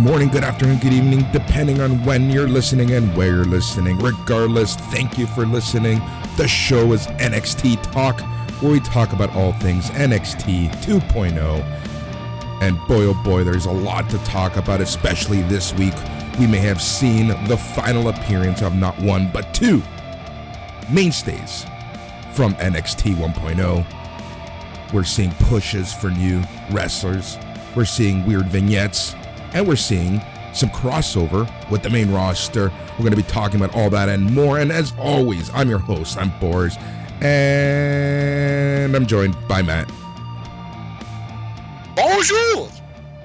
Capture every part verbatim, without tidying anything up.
morning, good afternoon, good evening, depending on when you're listening and where you're listening. Regardless, thank you for listening. The show is N X T Talk, where we talk about all things N X T two point oh. And boy, oh boy, there's a lot to talk about, especially this week. We may have seen the final appearance of not one, but two mainstays from N X T one point oh. We're seeing pushes for new wrestlers. We're seeing weird vignettes. And we're seeing some crossover with the main roster. We're going to be talking about all that and more. And as always, I'm your host, I'm Boris, and I'm joined by Matt. Bonjour!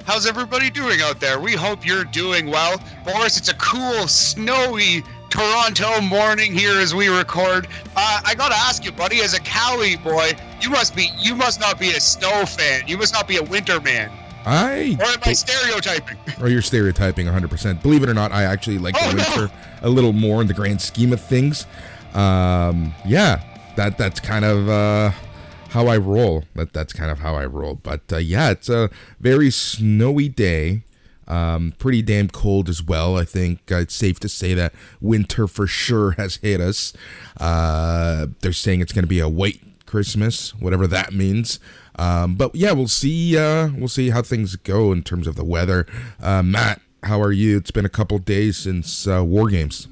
How's everybody doing out there? We hope you're doing well. Boris, it's a cool, snowy Toronto morning here as we record. Uh, I gotta ask you, buddy, as a Cali boy, you must be, you must not be a snow fan. You must not be a winter man. I or am I stereotyping? Or you're stereotyping one hundred percent. Believe it or not, I actually like oh, the winter no. a little more in the grand scheme of things. Um, yeah, that that's kind of uh, how I roll. That that's kind of how I roll. But uh, yeah, it's a very snowy day. Um, pretty damn cold as well. I think uh, it's safe to say that winter for sure has hit us. Uh, they're saying it's going to be a white Christmas, whatever that means. Um, but yeah, we'll see. Uh, we'll see how things go in terms of the weather. Uh, Matt, how are you? It's been a couple days since uh, War Games.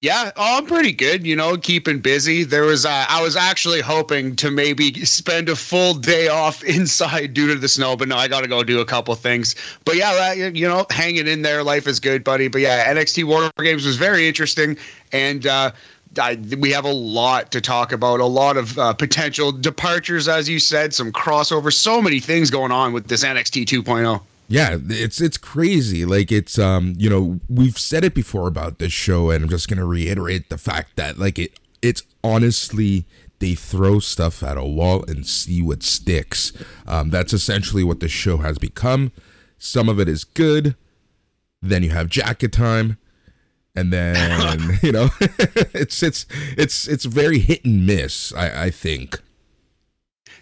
Yeah, oh, I'm pretty good. You know, keeping busy. There was uh, I was actually hoping to maybe spend a full day off inside due to the snow, but no, I got to go do a couple things. But yeah, you know, hanging in there. Life is good, buddy. But yeah, N X T War Games was very interesting, and. Uh, I, we have a lot to talk about, a lot of uh, potential departures, as you said, some crossover, so many things going on with this N X T two point oh. Yeah, it's it's crazy. Like, it's, um, you know, we've said it before about this show, and I'm just going to reiterate the fact that, like, it it's honestly, they throw stuff at a wall and see what sticks. Um, that's essentially what the show has become. Some of it is good. Then you have jacket time. And then, you know, it's it's it's it's very hit and miss, I, I think.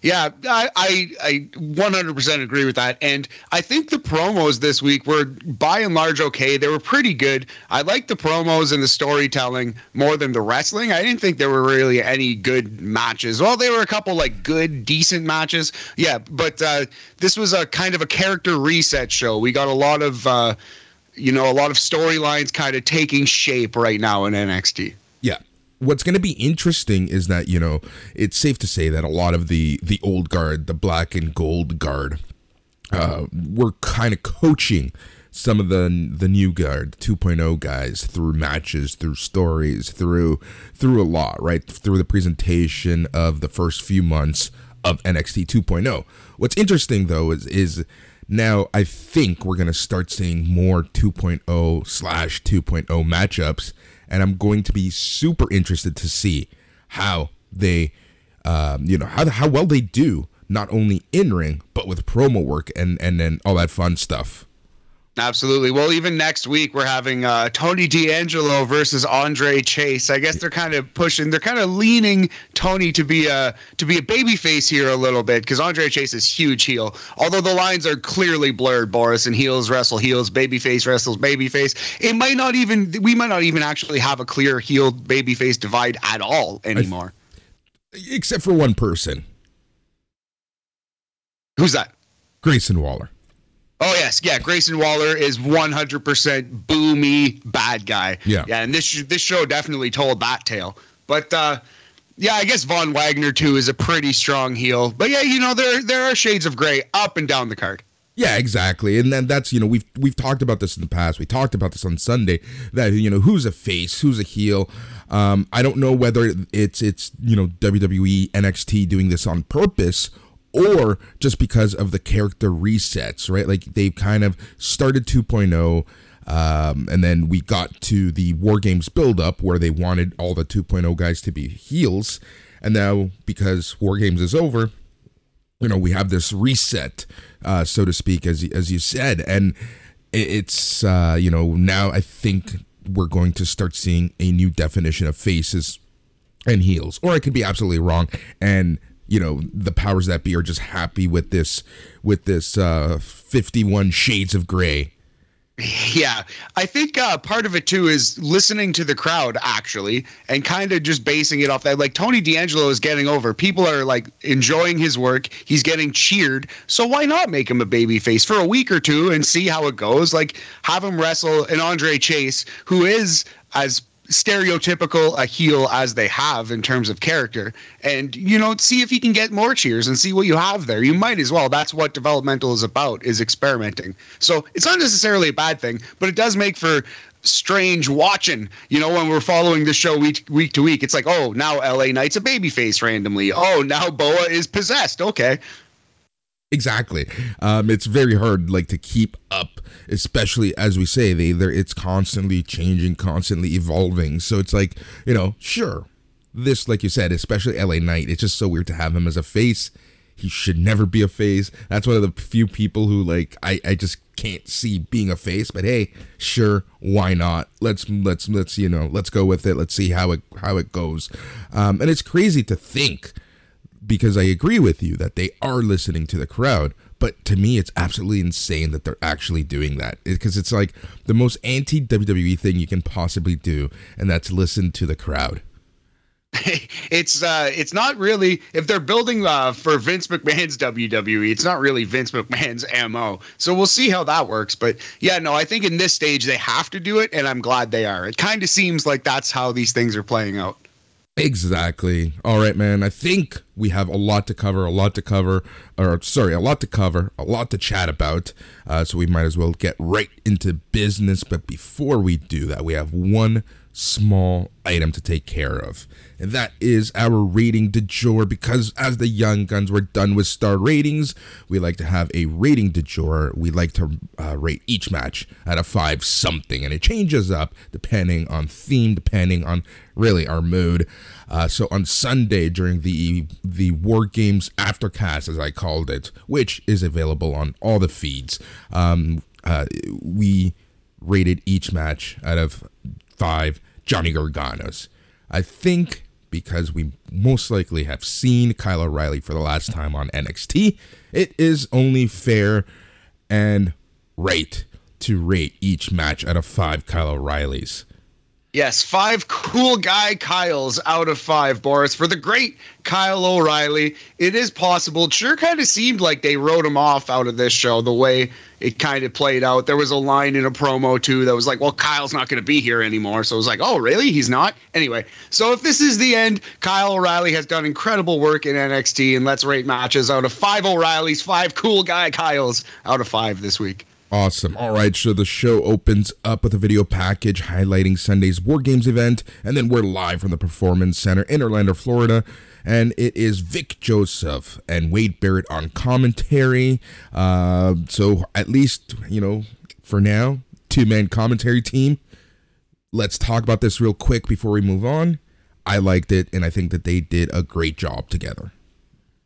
Yeah, I, I I one hundred percent agree with that. And I think the promos this week were, by and large, okay. They were pretty good. I liked the promos and the storytelling more than the wrestling. I didn't think there were really any good matches. Well, there were a couple, like, good, decent matches. Yeah, but uh, this was a kind of a character reset show. We got a lot of... Uh, You know, a lot of storylines kind of taking shape right now in N X T. Yeah. What's going to be interesting is that, you know, it's safe to say that a lot of the the old guard, the black and gold guard, uh, were kind of coaching some of the the new guard, two point oh guys, through matches, through stories, through through a lot, right? Through the presentation of the first few months of N X T two point oh. What's interesting, though, is is... Now, I think we're going to start seeing more two point oh slash two point oh matchups, and I'm going to be super interested to see how they, um, you know, how how well they do, not only in-ring, but with promo work and, and then all that fun stuff. Absolutely. Well, even next week, we're having uh, Tony D'Angelo versus Andre Chase. I guess they're kind of pushing, they're kind of leaning Tony to be a to be a babyface here a little bit, because Andre Chase is huge heel. Although the lines are clearly blurred, Boris, and heels wrestle heels, babyface wrestles babyface. It might not even, we might not even actually have a clear heel babyface divide at all anymore. Th- except for one person. Who's that? Grayson Waller. Oh, yes. Yeah, Grayson Waller is one hundred percent boomy bad guy. Yeah. Yeah, and this this show definitely told that tale. But, uh, yeah, I guess Von Wagner, too, is a pretty strong heel. But, yeah, you know, there there are shades of gray up and down the card. Yeah, exactly. And then that's, you know, we've we've talked about this in the past. We talked about this on Sunday, that, you know, who's a face, who's a heel. Um, I don't know whether it's, it's you know, W W E, N X T doing this on purpose, or just because of the character resets, right? Like, they've kind of started two point oh, um, and then we got to the War Games build-up where they wanted all the two point oh guys to be heels. And now, because War Games is over, you know, we have this reset, uh, so to speak, as, as you said. And it's, uh, you know, now I think we're going to start seeing a new definition of faces and heels. Or I could be absolutely wrong, and... You know, the powers that be are just happy with this, with this uh, fifty-one shades of gray Yeah, I think uh, part of it, too, is listening to the crowd, actually, and kind of just basing it off that. Like, Tony D'Angelo is getting over. People are, like, enjoying his work. He's getting cheered. So why not make him a babyface for a week or two and see how it goes? Like, have him wrestle an Andre Chase, who is as stereotypical a heel as they have in terms of character. And, you know, see if you can get more cheers and see what you have there. You might as well. That's what developmental is about, is experimenting. So it's not necessarily a bad thing, but it does make for strange watching, you know, when we're following the show week, week to week. It's like, oh, now L A Knight's a babyface randomly. Oh, now Boa is possessed. Okay. Exactly. Um, it's very hard, like, to keep up, especially as we say, they they're it's constantly changing, constantly evolving. So it's like, you know, sure, this, like you said, especially L A Knight, it's just so weird to have him as a face. He should never be a face. That's one of the few people who, like, I, I just can't see being a face. But hey, sure, why not? Let's let's let's you know, let's go with it. Let's see how it how it goes. Um, and it's crazy to think, because I agree with you that they are listening to the crowd, but to me, it's absolutely insane that they're actually doing that, because it's like the most anti-W W E thing you can possibly do, and that's listen to the crowd. It's uh, it's not really, if they're building uh, for Vince McMahon's W W E, it's not really Vince McMahon's M O. So we'll see how that works. But yeah, no, I think in this stage they have to do it, and I'm glad they are. It kind of seems like that's how these things are playing out. Exactly. All right, man. I think we have a lot to cover, a lot to cover, or sorry, a lot to cover, a lot to chat about. Uh, so we might as well get right into business. But before we do that, we have one small item to take care of, and that is our rating du jour, because as the young guns, we're done with star ratings. We like to have a rating du jour. We like to uh, rate each match at a five something, and it changes up depending on theme, depending on really our mood. Uh, so on Sunday during the the War Games aftercast, as I called it, which is available on all the feeds, um, uh, we rated each match out of five Johnny Garganos. I think because we most likely have seen Kyle O'Reilly for the last time on N X T, it is only fair and right to rate each match out of five Kyle O'Reillys. Yes, five cool guy Kyles out of five, Boris, for the great Kyle O'Reilly. It is possible. It sure kind of seemed like they wrote him off out of this show, the way it kind of played out. There was a line in a promo, too, that was like, well, Kyle's not going to be here anymore. So it was like, oh, really? He's not? Anyway, so if this is the end, Kyle O'Reilly has done incredible work in N X T, and let's rate matches out of five O'Reillys, five cool guy Kyles out of five this week. Awesome. All right, so the show opens up with a video package highlighting Sunday's War Games event, and then we're live from the Performance Center in Orlando, Florida, and it is Vic Joseph and Wade Barrett on commentary. Uh, so at least, you know, for now, two-man commentary team. Let's talk about this real quick before we move on. I liked it, and I think that they did a great job together.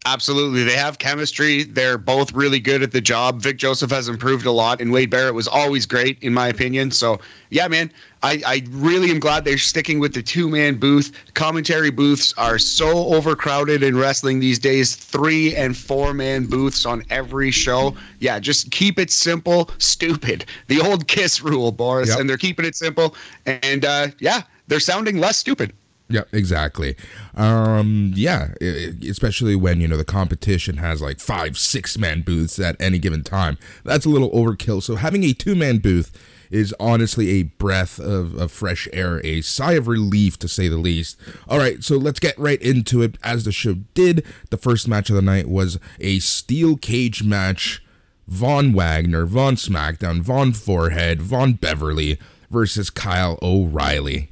Absolutely. They have chemistry. They're both really good at the job. Vic Joseph has improved a lot, and Wade Barrett was always great, in my opinion. So, yeah, man, I, I really am glad they're sticking with the two-man booth. Commentary booths are so overcrowded in wrestling these days. Three- and four-man booths on every show. Yeah, just keep it simple, stupid. The old KISS rule, Boris, yep. And they're keeping it simple. And, uh, yeah, they're sounding less stupid. Yeah, exactly. Um, yeah, especially when, you know, the competition has like five, six-man booths at any given time. That's a little overkill. So having a two-man booth is honestly a breath of, of fresh air, a sigh of relief, to say the least. All right, so let's get right into it. As the show did, the first match of the night was a steel cage match. Von Wagner, Von SmackDown, Von Forehead, Von Beverly versus Kyle O'Reilly.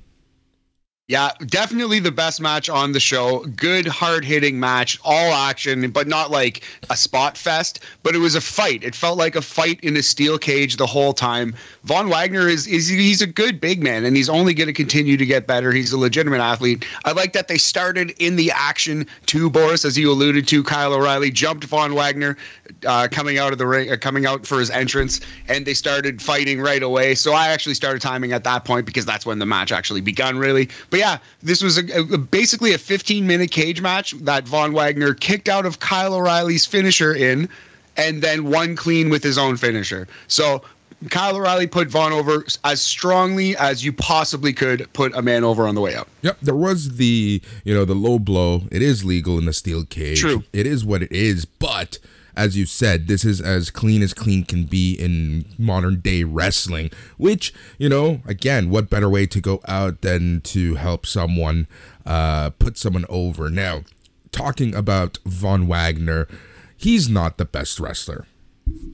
Yeah, definitely the best match on the show. Good, hard-hitting match, all action, but not like a spot fest. But it was a fight. It felt like a fight in a steel cage the whole time. Von Wagner, is, is he's a good big man, and he's only going to continue to get better. He's a legitimate athlete. I like that they started in the action too, Boris, as you alluded to. Kyle O'Reilly jumped Von Wagner uh, coming out of the ring, uh, coming out for his entrance, and they started fighting right away. So I actually started timing at that point, because that's when the match actually begun, really. But yeah, this was a, a, basically a fifteen-minute cage match that Von Wagner kicked out of Kyle O'Reilly's finisher in, and then one clean with his own finisher. So Kyle O'Reilly put Von over as strongly as you possibly could put a man over on the way out. Yep, there was the, you know, the low blow. It is legal in the steel cage. True. It is what it is, but as you said, this is as clean as clean can be in modern day wrestling, which, you know, again, what better way to go out than to help someone uh, put someone over. Now, talking about Von Wagner, he's not the best wrestler.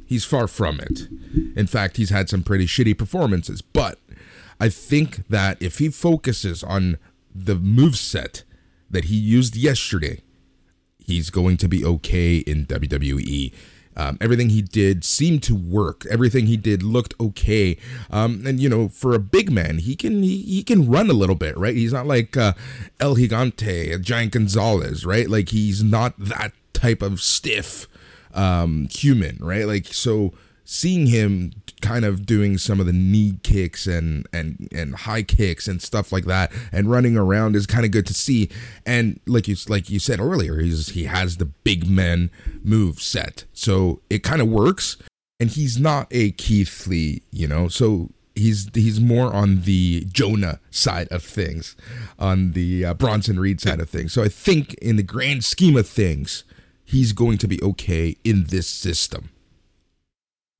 He's far from it. In fact, he's had some pretty shitty performances, but I think that if he focuses on the moveset that he used yesterday, he's going to be okay in W W E. Um, everything he did seemed to work. Everything he did looked okay. Um, and, you know, for a big man, he can he, he can run a little bit, right? He's not like uh, El Gigante, a giant Gonzalez, right? Like, he's not that type of stiff um, human, right? Like, so seeing him kind of doing some of the knee kicks and, and, and high kicks and stuff like that and running around is kind of good to see. And like you like you said earlier, he's he has the big man move set. So it kind of works. And he's not a Keith Lee, you know, so he's he's more on the Jonah side of things, on the uh, Bronson Reed side of things. So I think in the grand scheme of things, he's going to be okay in this system.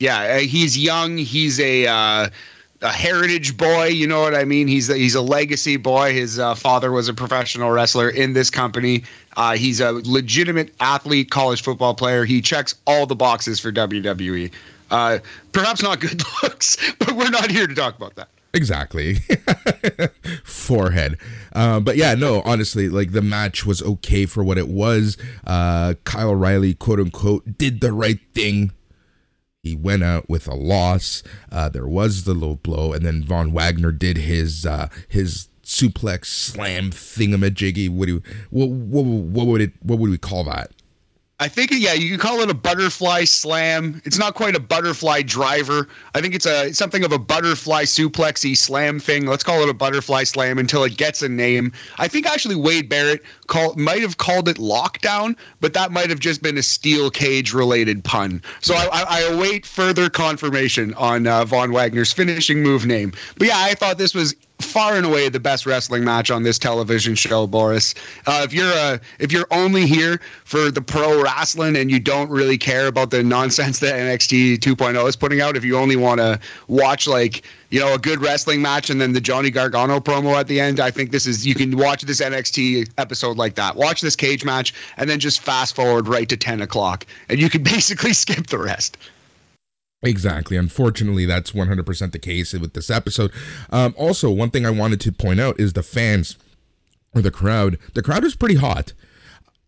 Yeah, he's young. He's a uh, a heritage boy. You know what I mean? He's a, he's a legacy boy. His uh, father was a professional wrestler in this company. Uh, he's a legitimate athlete, college football player. He checks all the boxes for W W E. Uh, perhaps not good looks, but we're not here to talk about that. Exactly. Forehead. Uh, but yeah, no, honestly, like the match was okay for what it was. Uh, Kyle O'Reilly, quote unquote, did the right thing. He went out with a loss. Uh, there was the low blow, and then Von Wagner did his uh, his suplex slam thingamajiggy. What do what, what what would it what would we call that? I think yeah, you could call it a butterfly slam. It's not quite a butterfly driver. I think it's a something of a butterfly suplexy slam thing. Let's call it a butterfly slam until it gets a name. I think actually Wade Barrett call, might have called it lockdown, but that might have just been a steel cage related pun. So I, I, I await further confirmation on uh, Von Wagner's finishing move name. But yeah, I thought this was far and away the best wrestling match on this television show, Boris. Uh, if you're uh, if you're only here for the pro wrestling and you don't really care about the nonsense that N X T two point oh is putting out, if you only want to watch like you know a good wrestling match and then the Johnny Gargano promo at the end, I think this is you can watch this N X T episode like that. Watch this cage match and then just fast forward right to ten o'clock, and you can basically skip the rest. Exactly. Unfortunately, that's one hundred percent the case with this episode. Um, also, one thing I wanted to point out is the fans or the crowd. The crowd is pretty hot.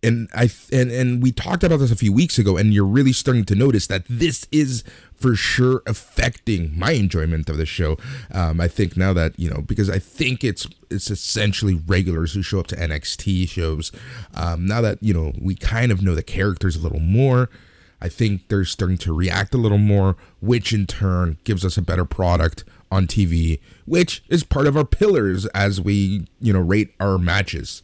And I and, and we talked about this a few weeks ago, and you're really starting to notice that this is for sure affecting my enjoyment of the show. Um, I think now that, you know, because I think it's it's essentially regulars who show up to N X T shows. Um, now that, you know, we kind of know the characters a little more, I think they're starting to react a little more, which in turn gives us a better product on T V, which is part of our pillars as we, you know, rate our matches.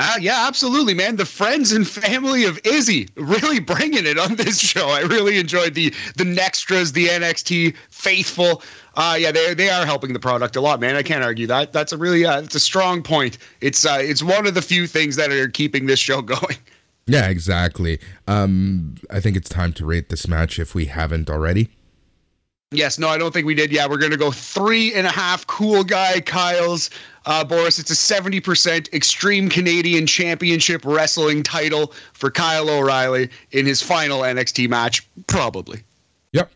Uh, yeah, absolutely, man. The friends and family of Izzy really bringing it on this show. I really enjoyed the the Nextras, the N X T faithful. Uh, yeah, they they are helping the product a lot, man. I can't argue that. That's a really uh, it's a strong point. It's uh, it's one of the few things that are keeping this show going. Yeah, exactly. Um, I think it's time to rate this match if we haven't already. Yes, no, I don't think we did. Yeah, we're going to go three and a half cool guy Kyles. Uh, Boris, it's a seventy percent Extreme Canadian Championship Wrestling title for Kyle O'Reilly in his final N X T match, probably. Yep.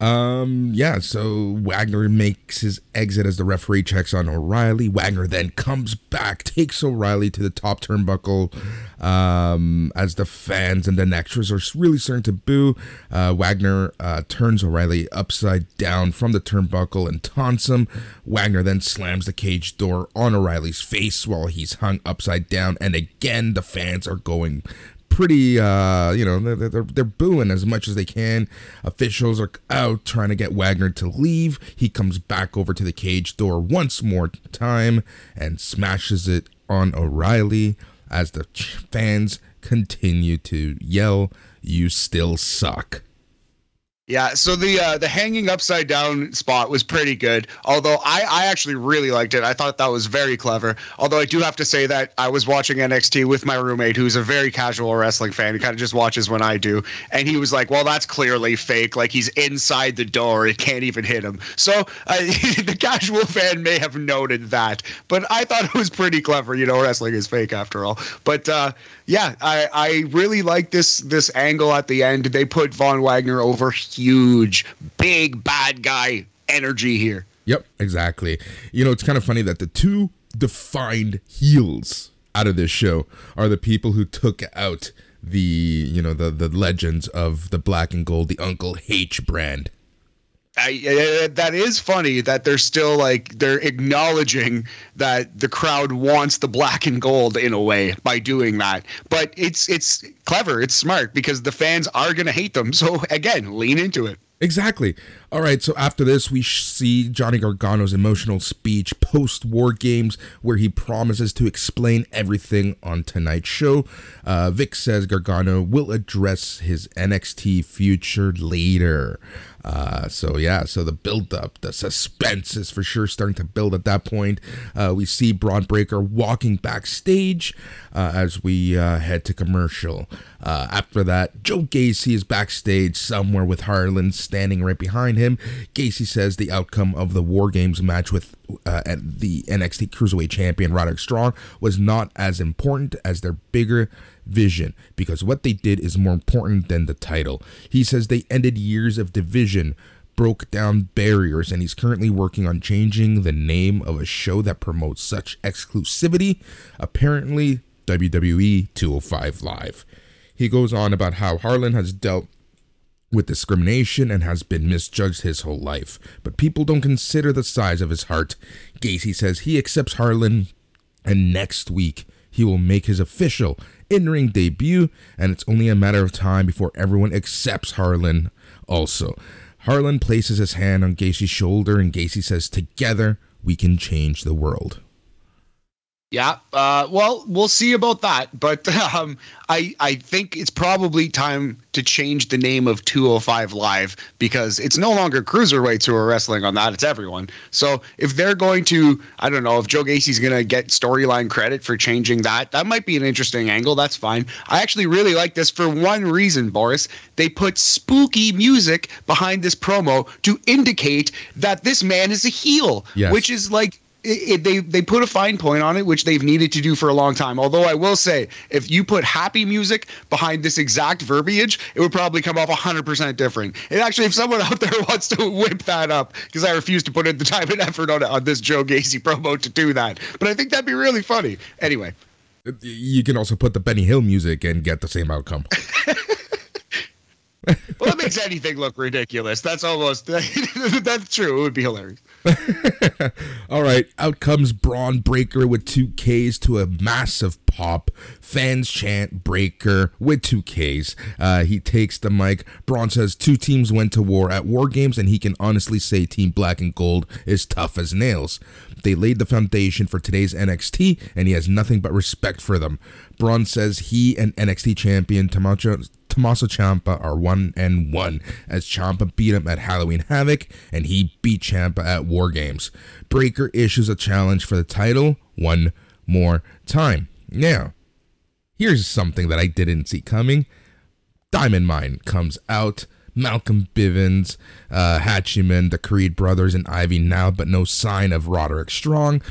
Um, yeah, so Wagner makes his exit as the referee checks on O'Reilly. Wagner then comes back, takes O'Reilly to the top turnbuckle, um, as the fans and the Nextras are really starting to boo. Uh, Wagner uh, turns O'Reilly upside down from the turnbuckle and taunts him. Wagner then slams the cage door on O'Reilly's face while he's hung upside down, and again, the fans are going pretty, uh, you know, they're, they're, they're booing as much as they can. Officials are out trying to get Wagner to leave. He comes back over to the cage door once more time and smashes it on O'Reilly as the fans continue to yell, "You still suck." Yeah, so the uh, the hanging upside down spot was pretty good, although I, I actually really liked it. I thought that was very clever, although I do have to say that I was watching N X T with my roommate, who's a very casual wrestling fan. He kind of just watches when I do, and he was like, well, that's clearly fake. Like, he's inside the door. It can't even hit him. So uh, the casual fan may have noted that, but I thought it was pretty clever. You know, wrestling is fake after all. But uh, yeah, I, I really like this, this angle at the end. They put Von Wagner over huge, big, bad guy energy here. Yep, exactly. You know, it's kind of funny that the two defined heels out of this show are the people who took out the, you know, the, the legends of the black and gold, the Uncle H brand. I, uh, that is funny that they're still like, they're acknowledging that the crowd wants the black and gold in a way by doing that. But it's it's clever. It's smart because the fans are going to hate them. So, again, lean into it. Exactly. All right. So after this, we see Johnny Gargano's emotional speech post War Games, where he promises to explain everything on tonight's show. Uh, Vic says Gargano will address his N X T future later. Uh, so, yeah, so the build-up, the suspense is for sure starting to build at that point. Uh, we see Bron Breakker walking backstage uh, as we uh, head to commercial. Uh, after that, Joe Gacy is backstage somewhere with Harlan standing right behind him. Gacy says the outcome of the War Games match with uh, at the N X T Cruiserweight Champion Roderick Strong was not as important as their bigger vision, because what they did is more important than the title. He says they ended years of division, broke down barriers, and he's currently working on changing the name of a show that promotes such exclusivity, apparently W W E two oh five Live. He goes on about how Harlan has dealt with discrimination and has been misjudged his whole life, but people don't consider the size of his heart. Gacy says he accepts Harlan, and next week he will make his official in-ring debut, and it's only a matter of time before everyone accepts Harlan also. Harlan places his hand on Gacy's shoulder, and Gacy says, together, we can change the world. Yeah, uh, well, we'll see about that, but um, I, I think it's probably time to change the name of two oh five Live, because it's no longer cruiserweights who are wrestling on that, it's everyone. So if they're going to, I don't know, if Joe Gacy's going to get storyline credit for changing that, that might be an interesting angle, that's fine. I actually really like this for one reason, Boris. They put spooky music behind this promo to indicate that this man is a heel, yes. Which is like... It, it, they they put a fine point on it, which they've needed to do for a long time. Although I will say, if you put happy music behind this exact verbiage, it would probably come off one hundred percent different. And actually, if someone out there wants to whip that up, because I refuse to put in the time and effort on, on this Joe Gacy promo to do that. But I think that'd be really funny. Anyway. You can also put the Benny Hill music and get the same outcome. Well, it makes anything look ridiculous. That's almost, that's true. It would be hilarious. All right. Out comes Bron Breakker with two Ks to a massive pop. Fans chant Breakker with two Ks. Uh, he takes the mic. Bron says two teams went to war at War Games, and he can honestly say Team Black and Gold is tough as nails. They laid the foundation for today's N X T, and he has nothing but respect for them. Bron says he and N X T champion Tommaso Tommaso Ciampa are one and one, as Ciampa beat him at Halloween Havoc, and he beat Ciampa at War Games. Breakker issues a challenge for the title one more time. Now, here's something that I didn't see coming. Diamond Mine comes out. Malcolm Bivens, uh, Hatchiman, the Creed Brothers, and Ivy now, but no sign of Roderick Strong.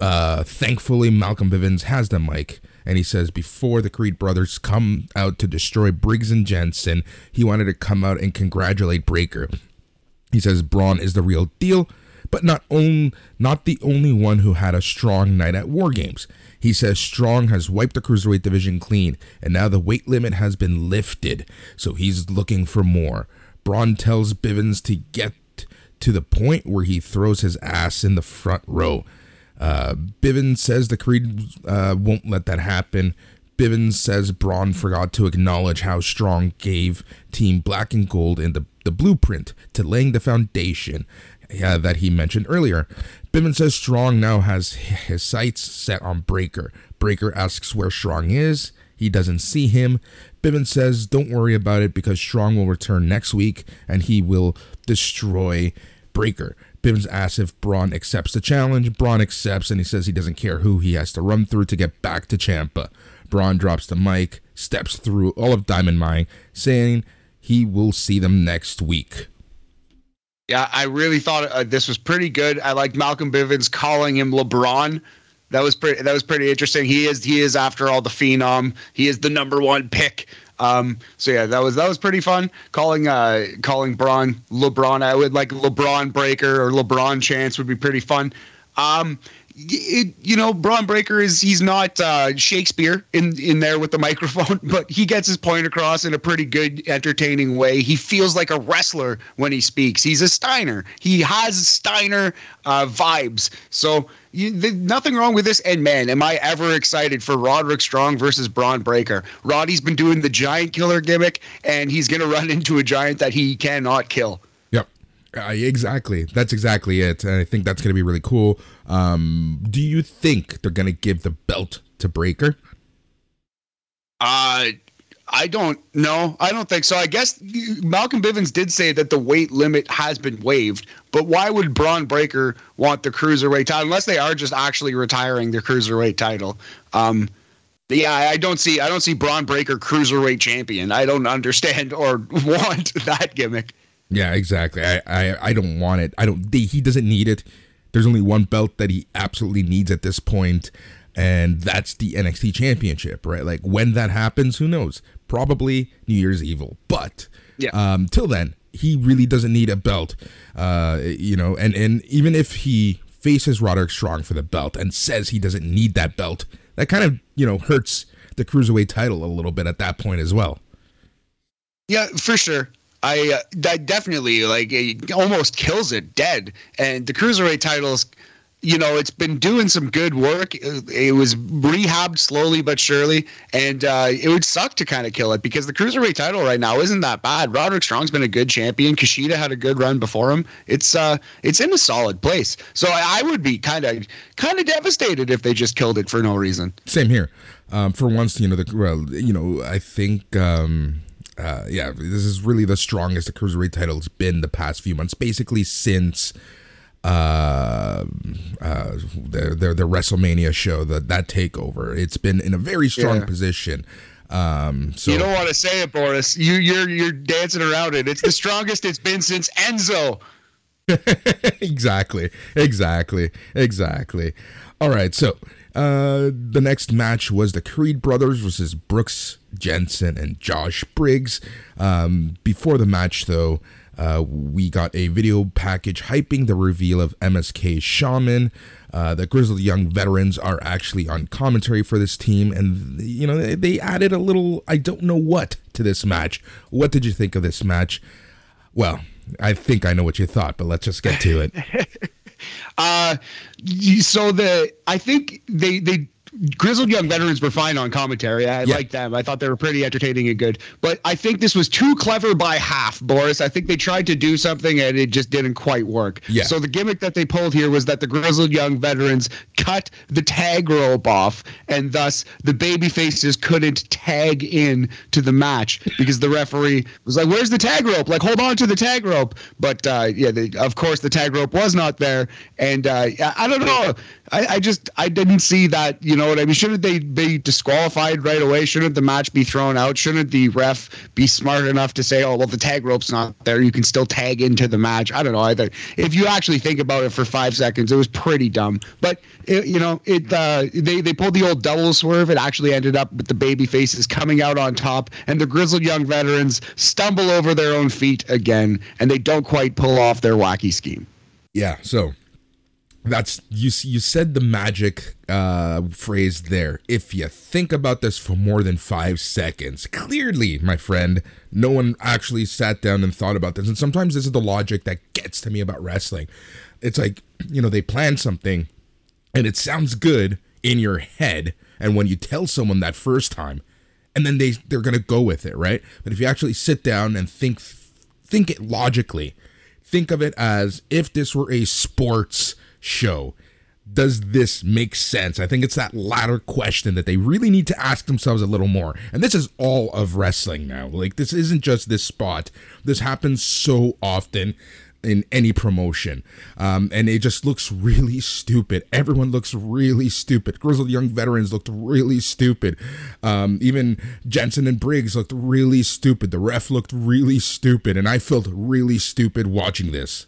Uh, thankfully, Malcolm Bivens has the mic. And he says before the Creed Brothers come out to destroy Briggs and Jensen, he wanted to come out and congratulate Breakker. He says Braun is the real deal, but not only, not the only one who had a strong night at War Games. He says Strong has wiped the Cruiserweight division clean, and now the weight limit has been lifted, so he's looking for more. Braun tells Bivens to get to the point where he throws his ass in the front row. Uh, Bivens says the Creed uh, won't let that happen. Bivens says Braun forgot to acknowledge how Strong gave Team Black and Gold in the, the blueprint to laying the foundation uh, that he mentioned earlier. Bivens says Strong now has his sights set on Breakker. Breakker asks where Strong is. He doesn't see him. Bivens says, don't worry about it because Strong will return next week and he will destroy Breakker. Bivens asks if Bron accepts the challenge. Bron accepts and he says he doesn't care who he has to run through to get back to Ciampa. Bron drops the mic, steps through all of Diamond Mine, saying he will see them next week. Yeah, I really thought uh, this was pretty good. I liked Malcolm Bivens calling him LeBron. That was pretty. That was pretty interesting. He is. He is after all the phenom. He is the number one pick. Um, so yeah, that was that was pretty fun. Calling uh, calling Bron LeBron. I would like LeBron Breakker or LeBron Chance would be pretty fun. Um, It, you know, Bron Breakker is he's not uh, Shakespeare in, in there with the microphone, but he gets his point across in a pretty good, entertaining way. He feels like a wrestler when he speaks. He's a Steiner. He has Steiner uh, vibes. So you, the, nothing wrong with this. And, man, am I ever excited for Roderick Strong versus Bron Breakker. Roddy's been doing the giant killer gimmick, and he's going to run into a giant that he cannot kill. Uh, exactly. That's exactly it. And I think that's going to be really cool. Um, do you think they're going to give the belt to Breakker? Uh, I don't know. I don't think so. I guess Malcolm Bivens did say that the weight limit has been waived, but why would Bron Breakker want the cruiserweight title unless they are just actually retiring their cruiserweight title? Um, Yeah, I don't see I don't see Bron Breakker cruiserweight champion. I don't understand or want that gimmick. Yeah, exactly. I, I, I don't want it. I don't. They, he doesn't need it. There's only one belt that he absolutely needs at this point, and that's the N X T Championship, right? Like, when that happens, who knows? Probably New Year's Evil. But yeah. um, till then, he really doesn't need a belt, uh, you know, and, and even if he faces Roderick Strong for the belt and says he doesn't need that belt, that kind of, you know, hurts the Cruiserweight title a little bit at that point as well. Yeah, for sure. I, uh, that definitely, like, it almost kills it dead. And the Cruiserweight titles, you know, it's been doing some good work. It, it was rehabbed slowly but surely. And uh, it would suck to kind of kill it because the Cruiserweight title right now isn't that bad. Roderick Strong's been a good champion. Kushida had a good run before him. It's uh, it's in a solid place. So I, I would be kind of kind of devastated if they just killed it for no reason. Same here. Um, for once, you know, the well, you know, I think... Um... Uh, yeah, this is really the strongest the Cruiserweight title has been the past few months, basically since uh, uh, the, the the WrestleMania show, the, that takeover. It's been in a very strong yeah. position. Um, so you don't want to say it, Boris. You you're you're dancing around it. It's the strongest it's been since Enzo. exactly, exactly, exactly. All right, so. Uh, the next match was the Creed Brothers versus Brooks Jensen and Josh Briggs. Um, before the match, though, uh, we got a video package hyping the reveal of M S K Shaman. Uh, the Grizzled Young Veterans are actually on commentary for this team, and, you know, they, they added a little I don't know what to this match. What did you think of this match? Well, I think I know what you thought, but let's just get to it. Uh, so the, I think they, they, Grizzled Young Veterans were fine on commentary. I yeah. liked them. I thought they were pretty entertaining and good, but I think this was too clever by half, Boris. I think they tried to do something and it just didn't quite work. Yeah. So the gimmick that they pulled here was that the Grizzled Young Veterans cut the tag rope off and thus the baby faces couldn't tag in to the match because the referee was like, where's the tag rope? Like, hold on to the tag rope. But, uh, yeah, they, of course the tag rope was not there. And, uh, I, I don't know. I, I just, I didn't see that, you know, know what I mean? Shouldn't they be disqualified right away? Shouldn't the match be thrown out? Shouldn't the ref be smart enough to say, oh, well, the tag rope's not there. You can still tag into the match. I don't know either. If you actually think about it for five seconds, it was pretty dumb. But, it, you know, it uh, they, they pulled the old double swerve. It actually ended up with the baby faces coming out on top, and the Grizzled Young Veterans stumble over their own feet again, and they don't quite pull off their wacky scheme. Yeah, so... That's you. You said the magic uh, phrase there. If you think about this for more than five seconds, clearly, my friend, no one actually sat down and thought about this. And sometimes this is the logic that gets to me about wrestling. It's like, you know, they plan something and it sounds good in your head. And when you tell someone that first time and then they, they're going to go with it. Right. But if you actually sit down and think, think it logically, think of it as if this were a sports show, does this make sense? I think it's that latter question that they really need to ask themselves a little more. And this is all of wrestling now. Like, this isn't just this spot. This happens so often in any promotion. Um, and it just looks really stupid. Everyone looks really stupid. Grizzled Young Veterans looked really stupid. Um, even Jensen and Briggs looked really stupid. The ref looked really stupid. And I felt really stupid watching this.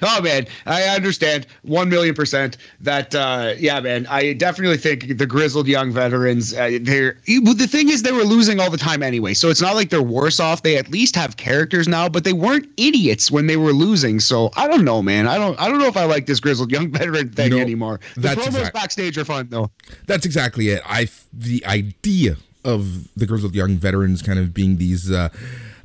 Oh, man, I understand one million percent that. Uh, yeah, man, I definitely think the Grizzled Young Veterans, uh, they're the thing is they were losing all the time anyway. So it's not like they're worse off. They at least have characters now, but they weren't idiots when they were losing. So I don't know, man. I don't I don't know if I like this Grizzled Young Veteran thing no, anymore. The promos exact- backstage are fun, though. That's exactly it. I the idea of the Grizzled Young Veterans kind of being these uh,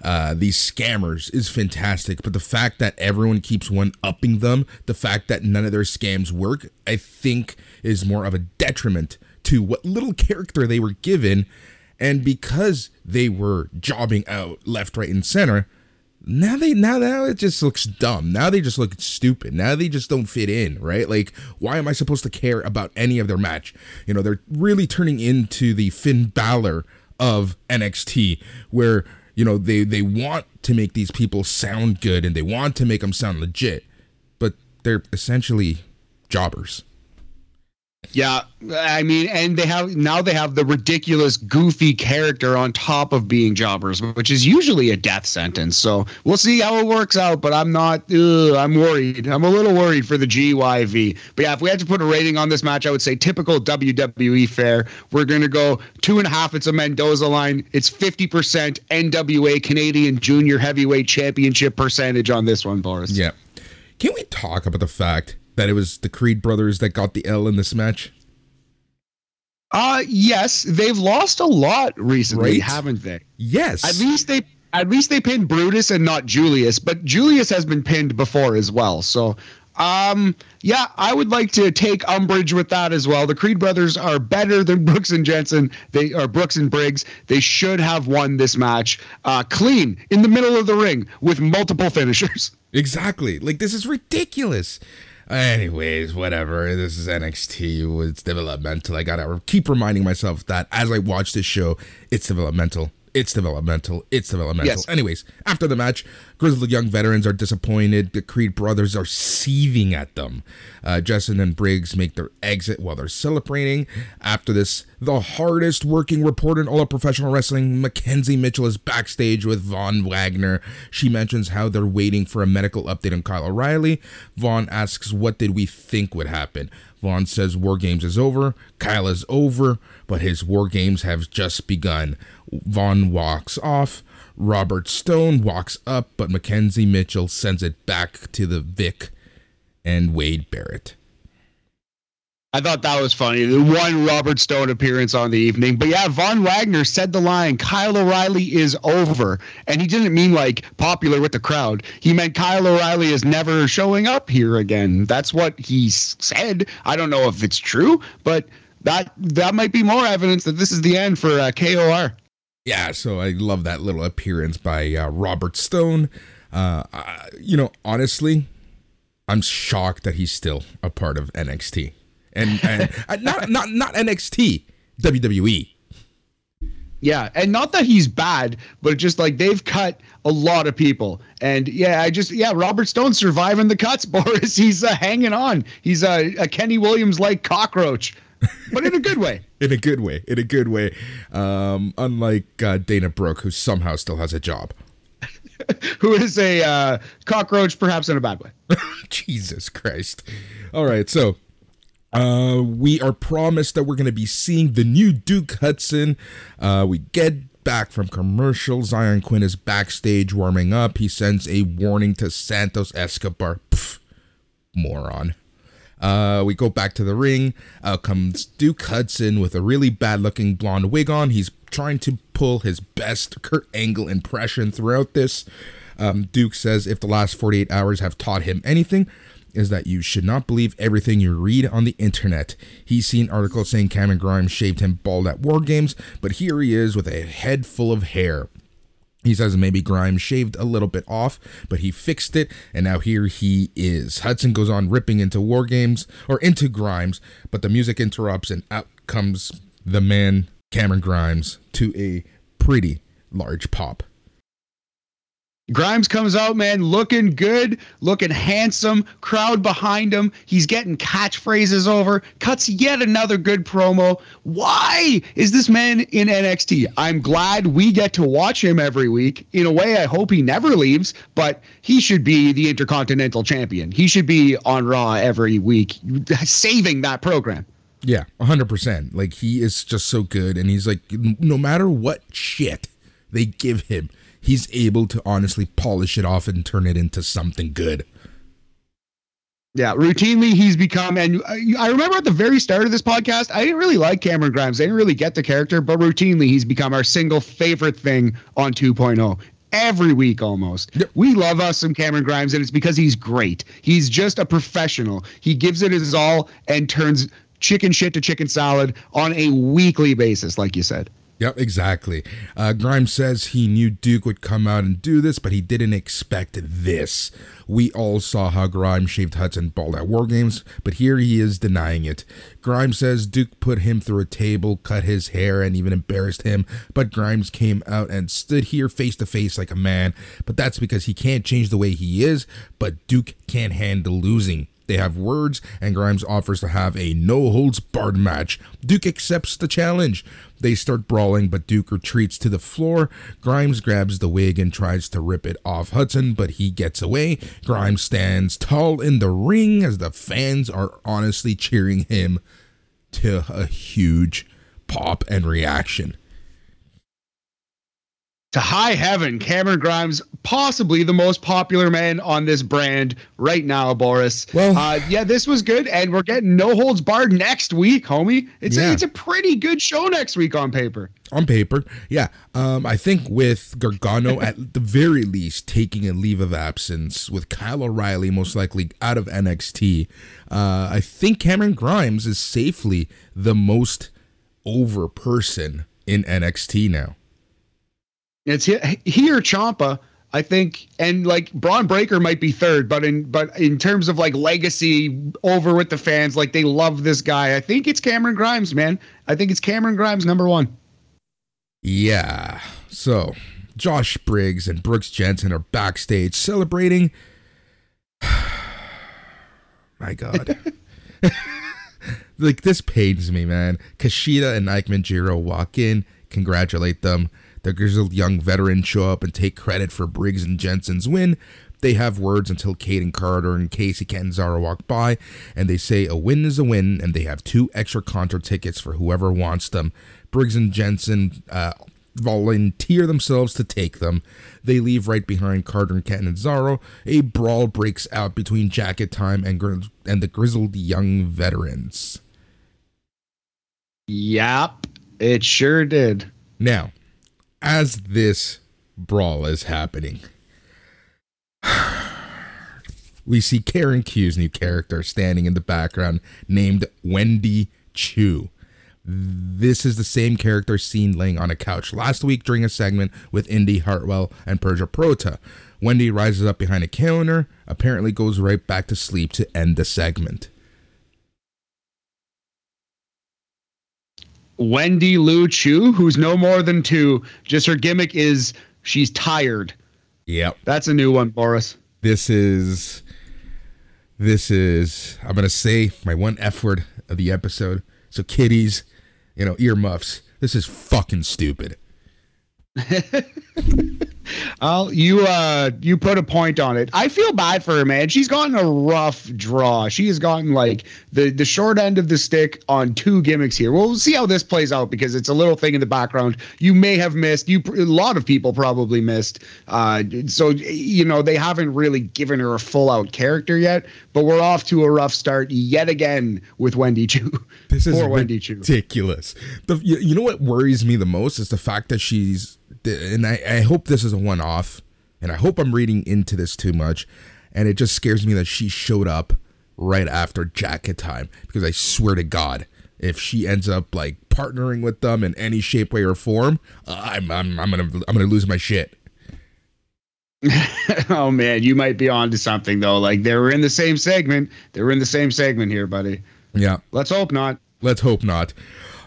Uh, these scammers is fantastic, but the fact that everyone keeps one-upping them, the fact that none of their scams work, I think is more of a detriment to what little character they were given. And because they were jobbing out left, right, and center, now they now now it just looks dumb. Now they just look stupid. Now they just don't fit in, right? Like, why am I supposed to care about any of their match? You know, they're really turning into the Finn Balor of N X T, where you know, they, they want to make these people sound good and they want to make them sound legit, but they're essentially jobbers. Yeah, I mean, and they have now they have the ridiculous, goofy character on top of being jobbers, which is usually a death sentence. So we'll see how it works out. But I'm not ugh, I'm worried. I'm a little worried for the G Y V. But yeah, if we had to put a rating on this match, I would say typical W W E fare. We're going to go two and a half. It's a Mendoza line. It's fifty percent N W A Canadian Junior Heavyweight Championship percentage on this one, Boris. Yeah. Can we talk about the fact that it was the Creed Brothers that got the L in this match? Uh, yes, they've lost a lot recently, right? Haven't they? Yes. At least they at least they pinned Brutus and not Julius, but Julius has been pinned before as well. So, um, yeah, I would like to take umbrage with that as well. The Creed Brothers are better than Brooks and Jensen. They are Brooks and Briggs. They should have won this match uh, clean in the middle of the ring with multiple finishers. Exactly. Like, this is ridiculous. Anyways, whatever. This is N X T. It's developmental. I gotta keep reminding myself that as I watch this show, it's developmental. It's developmental. It's developmental. Yes. Anyways, after the match, Grizzled Young Veterans are disappointed. The Creed Brothers are seething at them. Uh, Jensen and Briggs make their exit while they're celebrating. After this, the hardest working reporter in all of professional wrestling, Mackenzie Mitchell, is backstage with Von Wagner. She mentions how they're waiting for a medical update on Kyle O'Reilly. Von asks, what did we think would happen? Vaughn says War Games is over, Kyle is over, but his War Games have just begun. Vaughn walks off, Robert Stone walks up, but Mackenzie Mitchell sends it back to the Vic and Wade Barrett. I thought that was funny. The one Robert Stone appearance on the evening. But yeah, Von Wagner said the line, Kyle O'Reilly is over. And he didn't mean like popular with the crowd. He meant Kyle O'Reilly is never showing up here again. That's what he said. I don't know if it's true, but that that might be more evidence that this is the end for uh, K O R. Yeah, so I love that little appearance by uh, Robert Stone. Uh, I, you know, honestly, I'm shocked that he's still a part of N X T. And, and not not not N X T, W W E. Yeah, and not that he's bad, but just like they've cut a lot of people. And yeah, I just yeah, Robert Stone's surviving the cuts, Boris. He's uh, hanging on. He's uh, a Kenny Williams-like cockroach, but in a good way. in a good way. In a good way. Um, unlike uh, Dana Brooke, who somehow still has a job. Who is a uh, cockroach, perhaps in a bad way. Jesus Christ. All right, so. Uh, we are promised that we're going to be seeing the new Duke Hudson. Uh, we get back from commercial. Xyon Quinn is backstage warming up. He sends a warning to Santos Escobar. Pff, moron. Uh, we go back to the ring. Out comes Duke Hudson with a really bad-looking blonde wig on. He's trying to pull his best Kurt Angle impression throughout this. Um, Duke says if the last forty-eight hours have taught him anything, is that you should not believe everything you read on the internet. He's seen articles saying Cameron Grimes shaved him bald at War Games, but here he is with a head full of hair. He says maybe Grimes shaved a little bit off, but he fixed it, and now here he is. Hudson goes on ripping into War Games, or into Grimes, but the music interrupts, and out comes the man, Cameron Grimes, to a pretty large pop. Grimes comes out, man, looking good, looking handsome, crowd behind him. He's getting catchphrases over, cuts yet another good promo. Why is this man in N X T? I'm glad we get to watch him every week. In a way, I hope he never leaves, but he should be the Intercontinental Champion. He should be on Raw every week, saving that program. Yeah, one hundred percent. Like, he is just so good, and he's like, no matter what shit they give him, he's able to honestly polish it off and turn it into something good. Yeah, routinely he's become, and I remember at the very start of this podcast, I didn't really like Cameron Grimes. I didn't really get the character, but routinely he's become our single favorite thing on two point oh. Every week almost. We love us some Cameron Grimes, and it's because he's great. He's just a professional. He gives it his all and turns chicken shit to chicken salad on a weekly basis, like you said. Yep, exactly. Uh, Grimes says he knew Duke would come out and do this, but he didn't expect this. We all saw how Grimes shaved Hudson bald at War Games, but here he is denying it. Grimes says Duke put him through a table, cut his hair, and even embarrassed him, but Grimes came out and stood here face to face like a man, but that's because he can't change the way he is, but Duke can't handle losing. They have words, and Grimes offers to have a no-holds-barred match. Duke accepts the challenge. They start brawling, but Duke retreats to the floor. Grimes grabs the wig and tries to rip it off Hudson, but he gets away. Grimes stands tall in the ring as the fans are honestly cheering him to a huge pop and reaction. To high heaven, Cameron Grimes, possibly the most popular man on this brand right now, Boris. Well, uh, yeah, this was good, and we're getting No Holds Barred next week, homie. It's, yeah. a, it's a pretty good show next week on paper. On paper, yeah. Um, I think with Gargano, at the very least, taking a leave of absence, with Kyle O'Reilly most likely out of N X T, uh, I think Cameron Grimes is safely the most over person in N X T now. It's here, here Ciampa, I think, and like Bron Breakker might be third, but in but in terms of like legacy over with the fans, like they love this guy. I think it's Cameron Grimes, man. I think it's Cameron Grimes number one. Yeah. So Josh Briggs and Brooks Jensen are backstage celebrating. My God. Like, this pains me, man. Kushida and Ike Manjiro walk in, congratulate them. The Grizzled Young Veterans show up and take credit for Briggs and Jensen's win. They have words until Caden Carter and Casey Catanzaro walk by, and they say a win is a win, and they have two extra concert tickets for whoever wants them. Briggs and Jensen uh, volunteer themselves to take them. They leave right behind Carter and Catanzaro. A brawl breaks out between Jacket Time and, Grizz- and the Grizzled Young Veterans. Yep, it sure did. Now, as this brawl is happening, we see Karen Q's new character standing in the background named Wendy Chu. This is the same character seen laying on a couch last week during a segment with Indi Hartwell and Persia Pirotta. Wendy rises up behind a counter, apparently goes right back to sleep to end the segment. Wendy Lu Chu, who's no more than two, just her gimmick is she's tired. Yep. That's a new one, Boris. This is, this is, I'm going to say my one F word of the episode. So kiddies, you know, earmuffs, this is fucking stupid. Well, you uh, you put a point on it. I feel bad for her, man. She's gotten a rough draw. She has gotten like the, the short end of the stick on two gimmicks here. We'll see how this plays out because it's a little thing in the background you may have missed. You a lot of people probably missed. Uh, so you know they haven't really given her a full out character yet. But we're off to a rough start yet again with Wendy Chu. This is Wendy ridiculous. The, you, you know what worries me the most is the fact that she's. And I, I hope this is a one-off, and I hope I'm reading into this too much, and it just scares me that she showed up right after Jacket Time, because I swear to God, if she ends up like partnering with them in any shape, way, or form, uh, I'm I'm I'm gonna I'm gonna lose my shit. Oh man, you might be onto something though. Like they were in the same segment. They were in the same segment here, buddy. Yeah. Let's hope not. Let's hope not.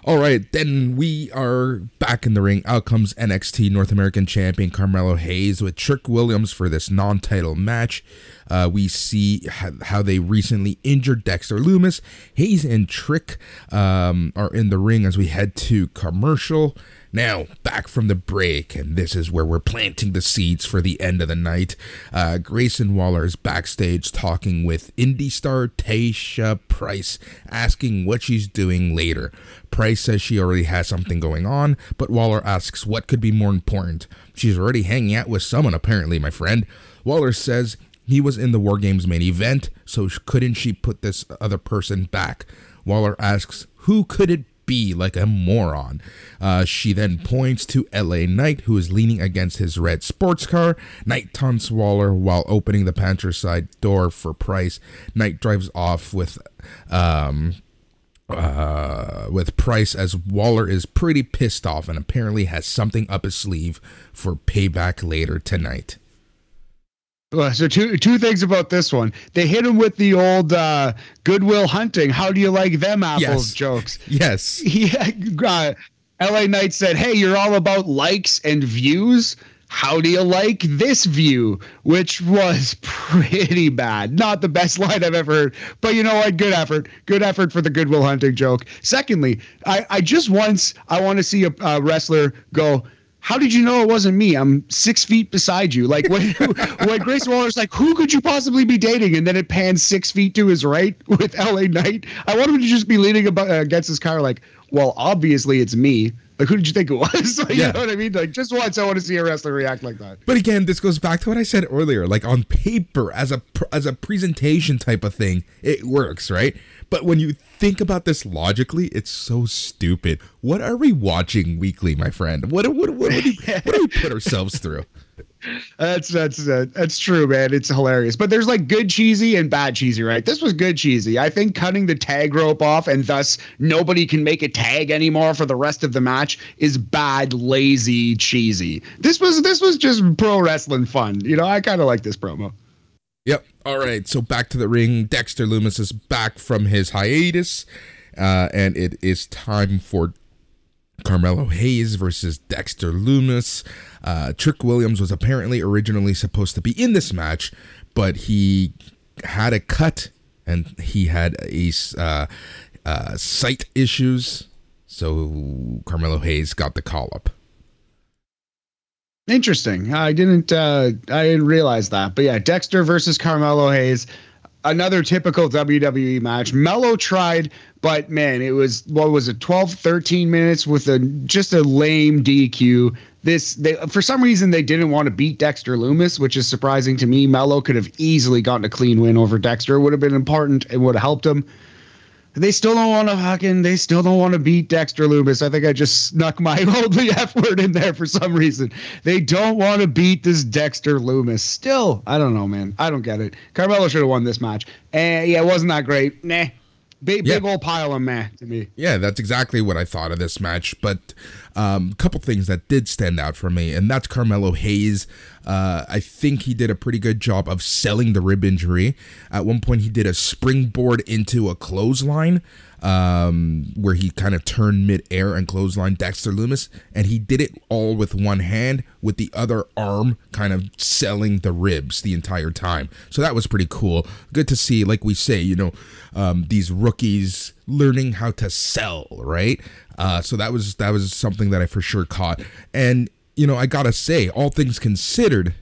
All right, then we are back in the ring. Out comes N X T North American Champion Carmelo Hayes with Trick Williams for this non-title match. Uh, we see how they recently injured Dexter Lumis. Hayes and Trick um, are in the ring as we head to commercial. Now, back from the break, and this is where we're planting the seeds for the end of the night. Uh, Grayson Waller is backstage talking with indie star Tayshia Price, asking what she's doing later. Price says she already has something going on, but Waller asks what could be more important. She's already hanging out with someone, apparently, my friend. Waller says he was in the War Games main event, so couldn't she put this other person back? Waller asks, who could it be, like a moron? Uh, she then points to L A Knight, who is leaning against his red sports car. Knight taunts Waller while opening the Panther's side door for Price. Knight drives off with... Um, Uh, with Price, as Waller is pretty pissed off and apparently has something up his sleeve for payback later tonight. Well, so two two things about this one. They hit him with the old uh, Goodwill Hunting, how do you like them apples yes. jokes. Yes. Yeah, uh, L A Knight said, hey, you're all about likes and views. How do you like this view? Which was pretty bad. Not the best line I've ever heard. But you know what? Good effort. Good effort for the Goodwill Hunting joke. Secondly, I, I just once, I want to see a, a wrestler go, how did you know it wasn't me? I'm six feet beside you. Like when, when Grace Waller's like, who could you possibly be dating? And then it pans six feet to his right with L A Knight. I want him to just be leaning about, uh, against his car like, well, obviously it's me. Like, who did you think it was? Like, yeah. You know what I mean? Like, just once I want to see a wrestler react like that. But again, this goes back to what I said earlier. Like, on paper, as a as a presentation type of thing, it works, right? But when you think about this logically, it's so stupid. What are we watching weekly, my friend? What what what, what, do, you, what do we put ourselves through? That's that's uh, that's true, man. It's hilarious. But there's like good cheesy and bad cheesy, right? This was good cheesy. I think cutting the tag rope off and thus nobody can make a tag anymore for the rest of the match is bad, lazy, cheesy. This was this was just pro wrestling fun. You know, I kind of like this promo. Yep. All right. So back to the ring. Dexter Lumis is back from his hiatus, uh, and it is time for Carmelo Hayes versus Dexter Lumis. Uh, Trick Williams was apparently originally supposed to be in this match, but he had a cut and he had a uh, uh, sight issues, so Carmelo Hayes got the call up. Interesting. I didn't. Uh, I didn't realize that. But yeah, Dexter versus Carmelo Hayes. Another typical W W E match. Mello tried, but man, it was, what was it, twelve, thirteen minutes with a just a lame D Q. This they for some reason they didn't want to beat Dexter Lumis, which is surprising to me. Mello could have easily gotten a clean win over Dexter. It would have been important. It would have helped him. They still don't want to fucking, they still don't want to beat Dexter Lumis. I think I just snuck my holy F word in there for some reason. They don't want to beat this Dexter Lumis. Still, I don't know, man. I don't get it. Carmelo should have won this match. Eh, yeah, it wasn't that great. Nah. Big, yeah. big old pile of meh to me. Yeah, that's exactly what I thought of this match. But a um, couple things that did stand out for me, and that's Carmelo Hayes. Uh, I think he did a pretty good job of selling the rib injury. At one point, he did a springboard into a clothesline um, where he kind of turned midair and clotheslined Dexter Lumis, and he did it all with one hand, with the other arm kind of selling the ribs the entire time. So that was pretty cool. Good to see, like we say, you know, um, these rookies learning how to sell, right? Uh, so that was that was something that I for sure caught. And you know, I gotta say, all things considered,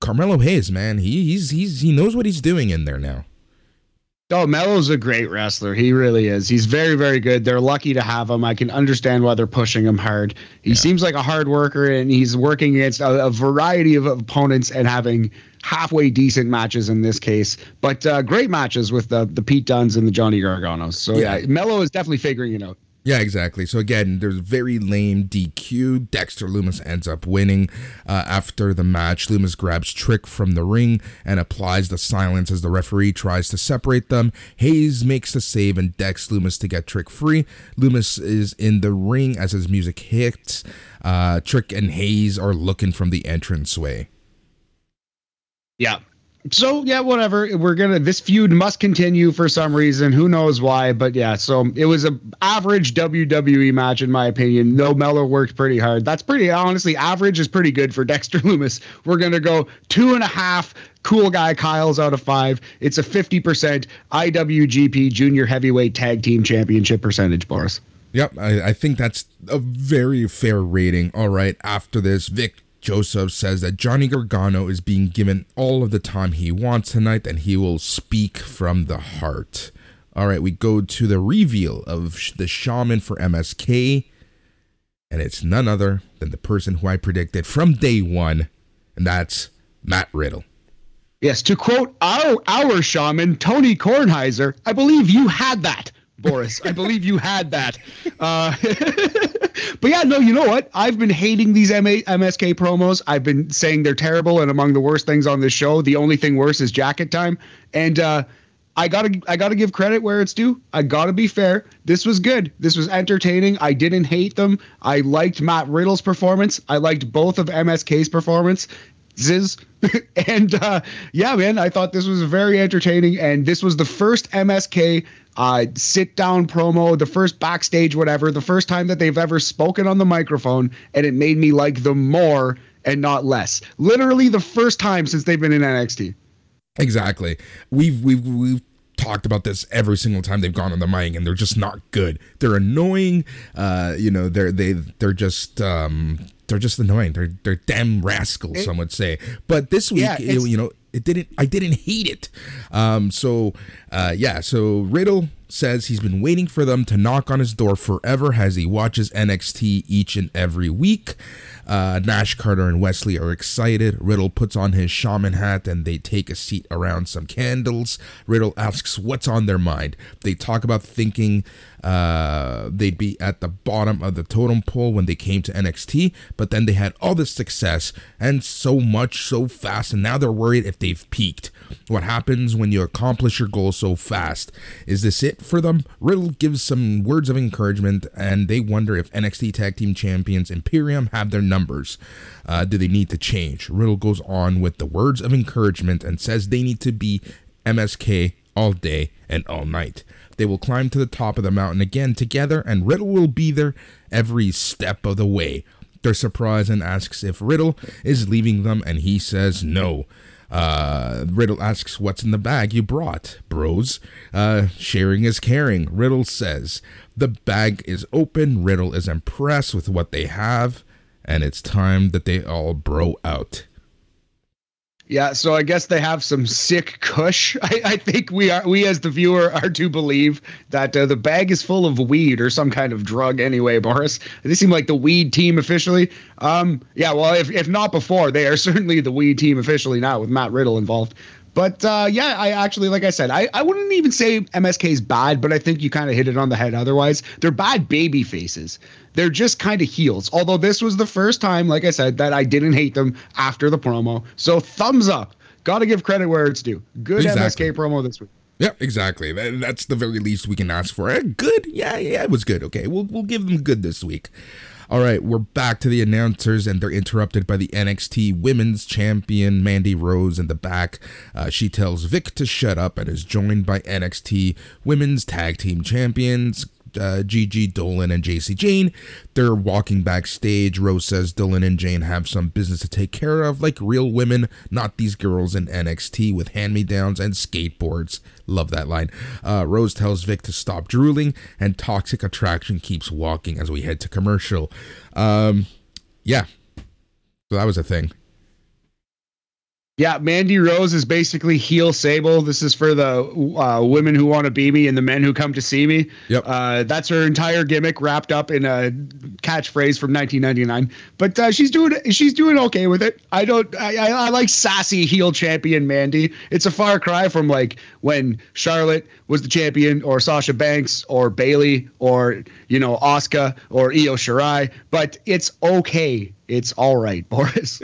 Carmelo Hayes, man, he he's he's he knows what he's doing in there now. Oh, Melo's a great wrestler. He really is. He's very, very good. They're lucky to have him. I can understand why they're pushing him hard. He yeah. seems like a hard worker, and he's working against a, a variety of opponents and having halfway decent matches in this case. But uh, great matches with the the Pete Dunnes and the Johnny Garganos. So, yeah, yeah Melo is definitely figuring it out. Yeah, exactly. So, again, there's very lame D Q. Dexter Lumis ends up winning. Uh, after the match, Lumis grabs Trick from the ring and applies the silence as the referee tries to separate them. Hayes makes the save and decks Lumis to get Trick free. Lumis is in the ring as his music hits. Uh, Trick and Hayes are looking from the entranceway. Yeah. So, yeah, whatever. We're going to, this feud must continue for some reason. Who knows why? But yeah, so it was an average W W E match, in my opinion. No, Mello worked pretty hard. That's pretty, honestly, average is pretty good for Dexter Lumis. We're going to go two and a half cool guy Kyles out of five. It's a fifty percent I W G P Junior Heavyweight Tag Team Championship percentage, Boris. Yep, I, I think that's a very fair rating. All right, after this, Vic Joseph says that Johnny Gargano is being given all of the time he wants tonight, and he will speak from the heart. All right, we go to the reveal of the Shaman for M S K, and it's none other than the person who I predicted from day one, and that's Matt Riddle. Yes, to quote our, our Shaman, Tony Kornheiser, I believe you had that. Boris, I believe you had that. Uh, but yeah, no, you know what? I've been hating these M S K promos. I've been saying they're terrible and among the worst things on this show. The only thing worse is jacket time. And uh, I gotta, I gotta give credit where it's due. I gotta be fair. This was good. This was entertaining. I didn't hate them. I liked Matt Riddle's performance. I liked both of M S K's performance. Ziz. and uh, yeah, man, I thought this was very entertaining. And this was the first M S K uh, sit down promo, the first backstage, whatever, the first time that they've ever spoken on the microphone. And it made me like them more and not less. Literally the first time since they've been in N X T. Exactly. We've, we've, we've talked about this every single time they've gone on the mic, and they're just not good. They're annoying. Uh, you know, they're, they, they're just, um, They're just annoying. They're they're damn rascals, it, some would say. But this week, yeah, it, you know, it didn't. I didn't hate it. Um. So, uh. Yeah. So Riddle says he's been waiting for them to knock on his door forever as he watches N X T each and every week. Uh. Nash, Carter, and Wesley are excited. Riddle puts on his shaman hat and they take a seat around some candles. Riddle asks what's on their mind. They talk about thinking. Uh, they'd be at the bottom of the totem pole when they came to N X T, but then they had all this success and so much so fast, and now they're worried if they've peaked. What happens when you accomplish your goal so fast? Is this it for them? Riddle gives some words of encouragement, and they wonder if N X T Tag Team Champions Imperium have their numbers. Uh, do they need to change? Riddle goes on with the words of encouragement and says they need to be M S K all day and all night. They will climb to the top of the mountain again together, and Riddle will be there every step of the way. They're surprised and asks if Riddle is leaving them, and he says no. Uh, Riddle asks, what's in the bag you brought, bros? Uh, sharing is caring, Riddle says. The bag is open. Riddle is impressed with what they have, and it's time that they all bro out. Yeah, so I guess they have some sick kush. I, I think we are we as the viewer are to believe that uh, the bag is full of weed or some kind of drug. Anyway, Boris, they seem like the weed team officially. Um, yeah, well, if if not before, they are certainly the weed team officially now with Matt Riddle involved. But uh, yeah, I actually, like I said, I, I wouldn't even say M S K's bad, but I think you kind of hit it on the head otherwise. They're bad baby faces. They're just kind of heels. Although this was the first time, like I said, that I didn't hate them after the promo. So thumbs up. Got to give credit where it's due. Good exactly. M S K promo this week. Yeah, exactly. That's the very least we can ask for. Good. Yeah, yeah, it was good. Okay, we'll we'll give them good this week. All right, we're back to the announcers, and they're interrupted by the N X T Women's Champion, Mandy Rose, in the back. Uh, she tells Vic to shut up and is joined by N X T Women's Tag Team Champions, uh, Gigi Dolan and J C Jane. They're walking backstage. Rose says Dolan and Jane have some business to take care of, like real women, not these girls in N X T with hand-me-downs and skateboards. Love that line. Uh, Rose tells Vic to stop drooling, and Toxic Attraction keeps walking as we head to commercial. Um, yeah. So that was a thing. Yeah, Mandy Rose is basically heel Sable. This is for the uh, women who want to be me and the men who come to see me. Yep. Uh, that's her entire gimmick wrapped up in a catchphrase from nineteen ninety-nine. But uh, she's doing she's doing okay with it. I don't. I, I, I like sassy heel champion Mandy. It's a far cry from like when Charlotte was the champion, or Sasha Banks, or Bayley, or you know Asuka, or Io Shirai. But it's okay. It's all right, Boris.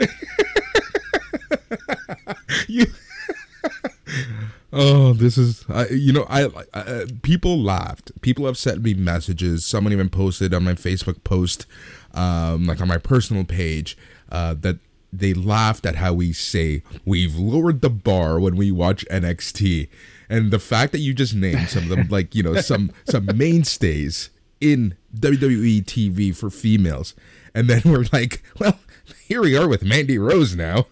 You oh, this is uh, you know I uh, people laughed. People have sent me messages. Someone even posted on my Facebook post, um, like on my personal page, uh, that they laughed at how we say we've lowered the bar when we watch N X T. And the fact that you just named some of them, like, you know, some some mainstays in W W E T V for females. And then we're like, well, here we are with Mandy Rose now.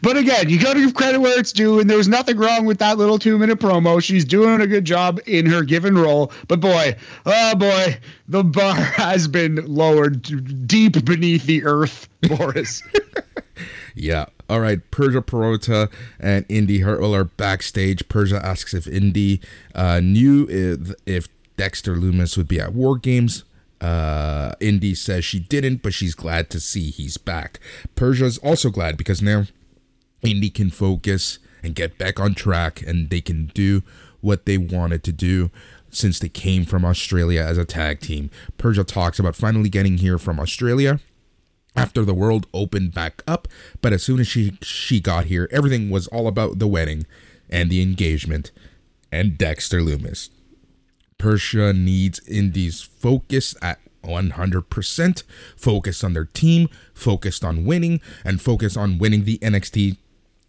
But again, you got to give credit where it's due, and there was nothing wrong with that little two-minute promo. She's doing a good job in her given role. But boy, oh boy, the bar has been lowered deep beneath the earth, Boris. Yeah. All right, Persia Pirotta and Indi Hartwell are backstage. Persia asks if Indi uh, knew if, if Dexter Lumis would be at War Games. Uh, Indi says she didn't, but she's glad to see he's back. Persia's also glad because now Indi can focus and get back on track, and they can do what they wanted to do since they came from Australia as a tag team. Persia talks about finally getting here from Australia after the world opened back up, but as soon as she, she got here, everything was all about the wedding and the engagement and Dexter Lumis. Persia needs Indi's focus at one hundred percent, focused on their team, focused on winning, and focused on winning the N X T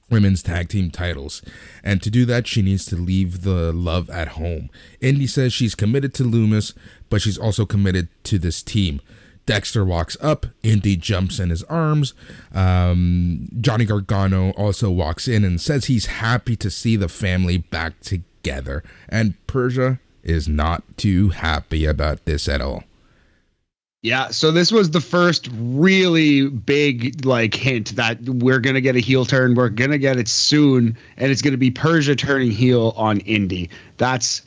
women's tag team titles. And to do that, she needs to leave the love at home. Indi says she's committed to Lumis, but she's also committed to this team. Dexter walks up, Indi jumps in his arms, um, Johnny Gargano also walks in and says he's happy to see the family back together, and Persia is not too happy about this at all. Yeah, so this was the first really big like hint that we're going to get a heel turn. We're going to get it soon, and it's going to be Persia turning heel on Indi. That's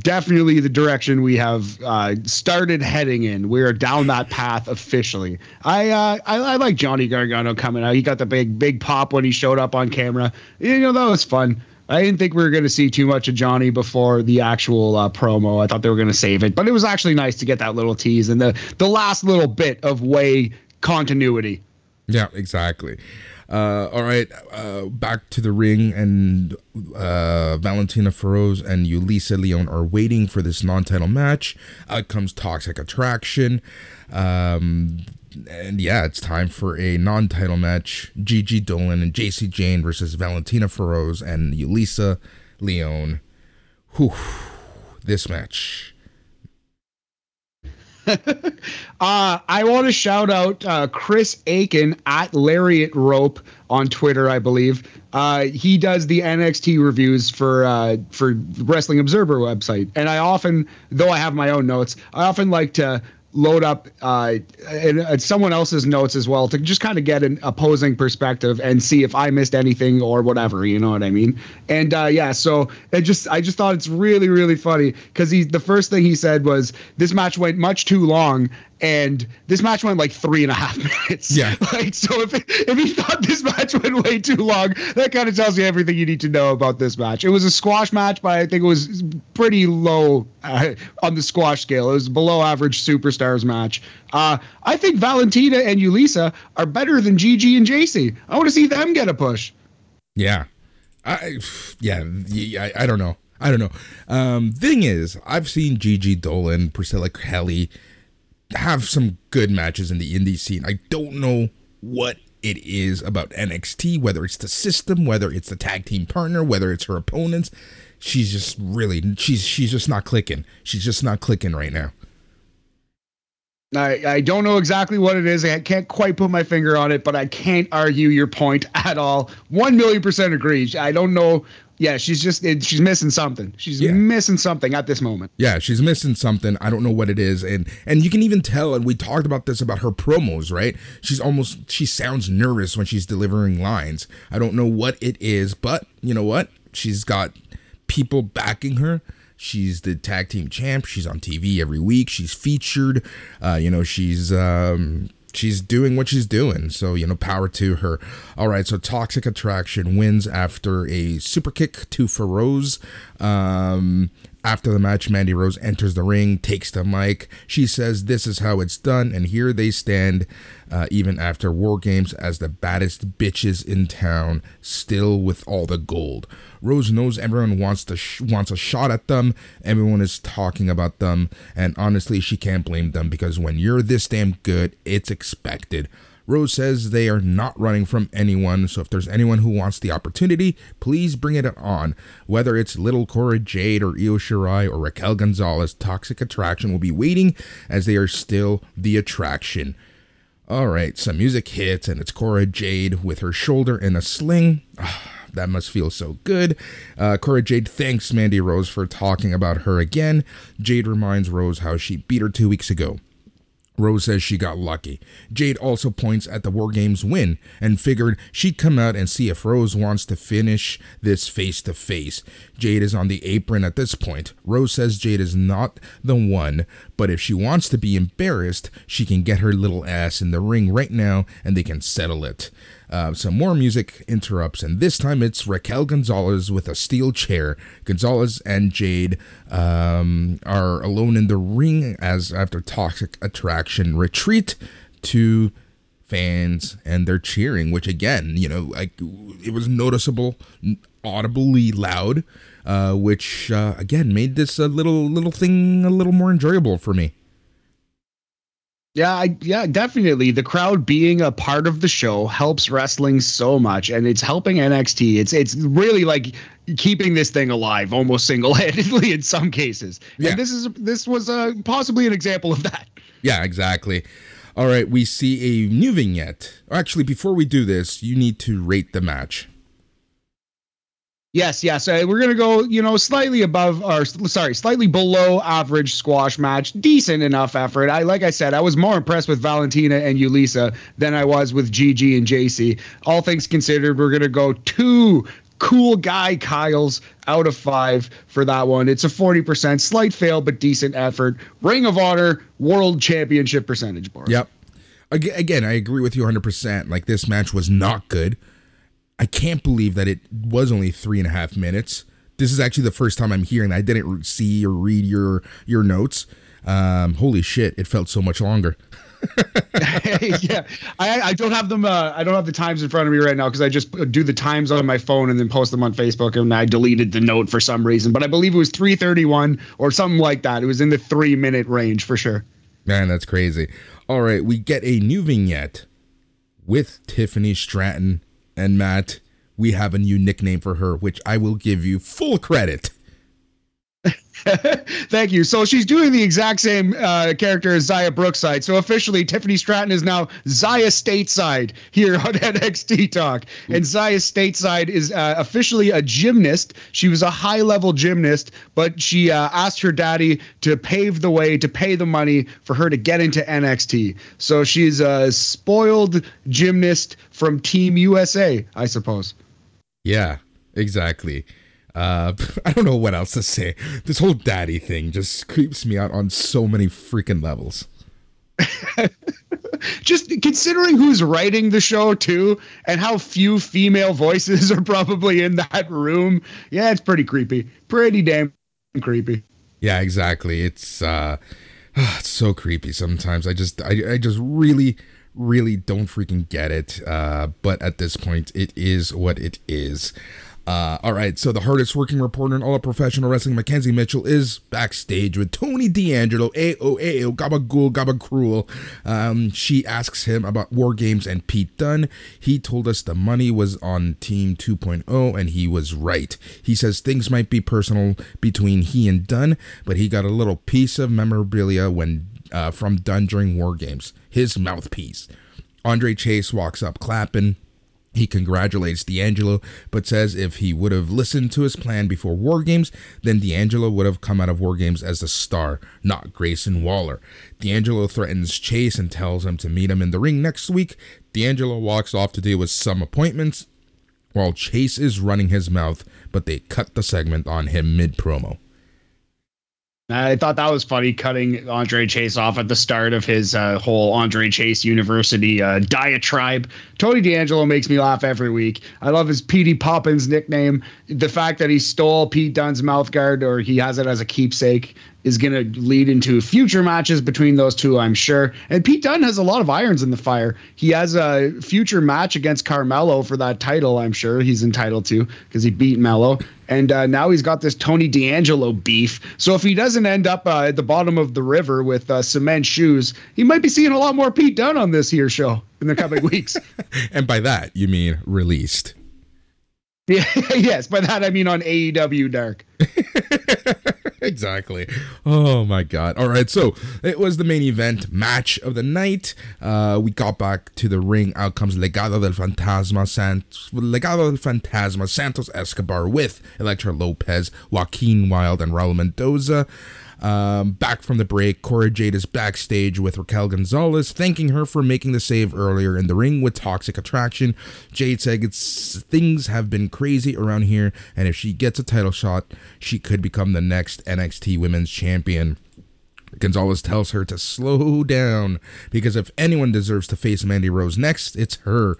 definitely the direction we have uh, started heading in. We're down that path officially. I, uh, I I like Johnny Gargano coming out. He got the big, big pop when he showed up on camera. You know, that was fun. I didn't think we were going to see too much of Johnny before the actual uh, promo. I thought they were going to save it, but it was actually nice to get that little tease and the, the last little bit of way continuity. Yeah, exactly. Uh, all right. Uh, back to the ring, and uh, Valentina Feroz and Yulisa Leon are waiting for this non-title match. Out comes Toxic Attraction. Um, and yeah, it's time for a non-title match. Gigi Dolan and J C Jane versus Valentina Feroz and Yulisa Leon. Whew, this match. uh, I want to shout out uh, Chris Aiken at Lariat Rope on Twitter, I believe. Uh, he does the N X T reviews for uh, for Wrestling Observer website. And I often, though I have my own notes, I often like to load up uh, and, and someone else's notes as well to just kind of get an opposing perspective and see if I missed anything or whatever, you know what I mean? And uh, yeah, so it just I just thought it's really, really funny because he the first thing he said was this match went much too long, and this match went like three and a half minutes. Yeah. Like, so if if he thought this match went way too long, that kind of tells you everything you need to know about this match. It was a squash match, but I think it was pretty low uh, on the squash scale. It was below average superstars match. Uh, I think Valentina and Yulisa are better than Gigi and J C. I want to see them get a push. Yeah. I, yeah. I, I don't know. I don't know. Um, thing is, I've seen Gigi Dolan, Priscilla Kelly have some good matches in the indie scene. I don't know what it is about N X T, whether it's the system, whether it's the tag team partner, whether it's her opponents. She's just really, she's she's just not clicking. She's just not clicking right now. I, I don't know exactly what it is. I can't quite put my finger on it, but I can't argue your point at all. One million percent agree. I don't know. Yeah, she's just, she's missing something. She's yeah. missing something at this moment. Yeah, she's missing something. I don't know what it is. And and you can even tell, and we talked about this about her promos, right? She's almost, she sounds nervous when she's delivering lines. I don't know what it is, but you know what? She's got people backing her. She's the tag team champ. She's on T V every week. She's featured. Uh, you know, she's... Um, She's doing what she's doing, so, you know, power to her. All right, so Toxic Attraction wins after a super kick to Feroz. Um, After the match, Mandy Rose enters the ring, takes the mic. She says this is how it's done, and here they stand, uh, even after War Games, as the baddest bitches in town, still with all the gold. Rose knows everyone wants to sh- wants a shot at them. Everyone is talking about them, and honestly, she can't blame them, because when you're this damn good, it's expected. Rose says they are not running from anyone, so if there's anyone who wants the opportunity, please bring it on. Whether it's Little Cora Jade or Io Shirai or Raquel Gonzalez, Toxic Attraction will be waiting, as they are still the attraction. Alright, some music hits, and it's Cora Jade with her shoulder in a sling. Ah, that must feel so good. Uh, Cora Jade thanks Mandy Rose for talking about her again. Jade reminds Rose how she beat her two weeks ago. Rose says she got lucky. Jade also points at the War Games win and figured she'd come out and see if Rose wants to finish this face-to-face. Jade is on the apron at this point. Rose says Jade is not the one, but if she wants to be embarrassed, she can get her little ass in the ring right now and they can settle it. Uh, some more music interrupts, and this time it's Raquel Gonzalez with a steel chair. Gonzalez and Jade um, are alone in the ring as after Toxic Attraction retreat to fans and their cheering, which again, you know, like it was noticeable, audibly loud, uh, which uh, again made this a little little thing a little more enjoyable for me. Yeah, I, yeah, definitely. The crowd being a part of the show helps wrestling so much, and it's helping N X T. It's it's really like keeping this thing alive almost single-handedly in some cases. Yeah. And this is this was uh, possibly an example of that. Yeah, exactly. All right, we see a new vignette. Actually, before we do this, you need to rate the match. Yes, yes. Uh, we're going to go, you know, slightly above or sorry, slightly below average squash match. Decent enough effort. I like I said, I was more impressed with Valentina and Yulisa than I was with Gigi and J C. All things considered, we're going to go two cool guy Kyles out of five for that one. It's a forty percent slight fail, but decent effort. Ring of Honor World Championship percentage bar. Yep. Again, I agree with you one hundred percent. Like this match was not good. I can't believe that it was only three and a half minutes. This is actually the first time I'm hearing. I didn't see or read your your notes. Um, holy shit! It felt so much longer. yeah, I, I don't have them. Uh, I don't have the times in front of me right now because I just do the times on my phone and then post them on Facebook. And I deleted the note for some reason, but I believe it was three thirty-one or something like that. It was in the three-minute range for sure. Man, that's crazy. All right, we get a new vignette with Tiffany Stratton. And Matt, we have a new nickname for her, which I will give you full credit. Thank you. So she's doing the exact same uh, character as Zaya Brookside. So officially, Tiffany Stratton is now Zaya Stateside here on N X T Talk. And Zaya Stateside is uh, officially a gymnast. She was a high-level gymnast, but she uh, asked her daddy to pave the way, to pay the money for her to get into N X T. So she's a spoiled gymnast from Team U S A, I suppose. Yeah, exactly. Uh, I don't know what else to say. This whole daddy thing just creeps me out on so many freaking levels. Just considering who's writing the show too, and how few female voices are probably in that room. Yeah, it's pretty creepy. Pretty damn creepy. Yeah, exactly. It's uh, it's so creepy sometimes. I just, I, I just really, really don't freaking get it. Uh, but at this point, it is what it is. Uh, all right, so the hardest working reporter in all of professional wrestling, Mackenzie Mitchell, is backstage with Tony D'Angelo, A O A O, Gabagool, Gabacruel. Um, she asks him about War Games and Pete Dunne. He told us the money was on Team two point oh, and he was right. He says things might be personal between he and Dunne, but he got a little piece of memorabilia when uh, from Dunne during War Games, his mouthpiece. Andre Chase walks up clapping. He congratulates D'Angelo, but says if he would have listened to his plan before War Games, then D'Angelo would have come out of War Games as the star, not Grayson Waller. D'Angelo threatens Chase and tells him to meet him in the ring next week. D'Angelo walks off to deal with some appointments, while Chase is running his mouth, but they cut the segment on him mid-promo. I thought that was funny, cutting Andre Chase off at the start of his uh, whole Andre Chase University uh, diatribe. Tony D'Angelo makes me laugh every week. I love his Petey Poppins nickname. The fact that he stole Pete Dunne's mouth guard, or he has it as a keepsake, is going to lead into future matches between those two, I'm sure. And Pete Dunne has a lot of irons in the fire. He has a future match against Carmelo for that title, I'm sure he's entitled to, because he beat Mello. And uh, now he's got this Tony D'Angelo beef. So if he doesn't end up uh, at the bottom of the river with uh, cement shoes, he might be seeing a lot more Pete Dunne on this here show in the coming weeks. And by that, you mean released. Yeah, yes, by that I mean on A E W Dark. Exactly. Oh my god. All right, so it was the main event match of the night. Uh we got back to the ring. Out comes Legado del Fantasma Santos Legado del Fantasma Santos Escobar with Elektra Lopez, Joaquin Wilde, and Raul Mendoza. Um, back from the break, Cora Jade is backstage with Raquel Gonzalez, thanking her for making the save earlier in the ring with Toxic Attraction. Jade said it's, things have been crazy around here, and if she gets a title shot, she could become the next N X T Women's Champion. Gonzalez tells her to slow down, because if anyone deserves to face Mandy Rose next, it's her.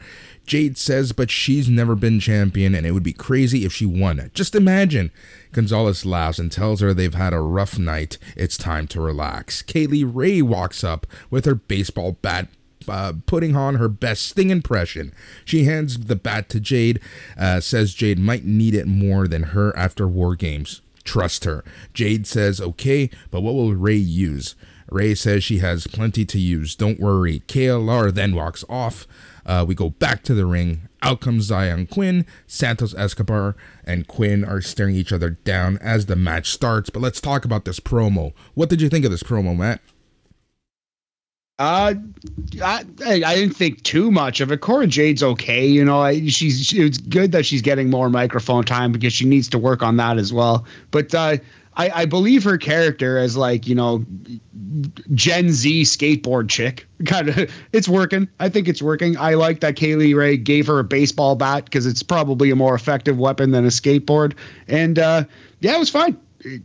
Jade says, but she's never been champion, and it would be crazy if she won. Just imagine. Gonzalez laughs and tells her they've had a rough night. It's time to relax. Kaylee Ray walks up with her baseball bat, Uh, putting on her best Sting impression. She hands the bat to Jade, uh, says Jade might need it more than her after War Games. Trust her. Jade says, okay, but what will Ray use? Ray says she has plenty to use. Don't worry. K L R then walks off. Uh, we go back to the ring. Out comes Xyon Quinn. Santos Escobar and Quinn are staring each other down as the match starts. But let's talk about this promo. What did you think of this promo, Matt? Uh, I I didn't think too much of it. Cora Jade's okay, you know. I, she's she, it's good that she's getting more microphone time, because she needs to work on that as well. But uh, I I believe her character as, like, you know, Gen Z skateboard chick. Kind of, it's working. I think it's working. I like that Kaylee Ray gave her a baseball bat, because it's probably a more effective weapon than a skateboard. And uh, yeah, it was fine.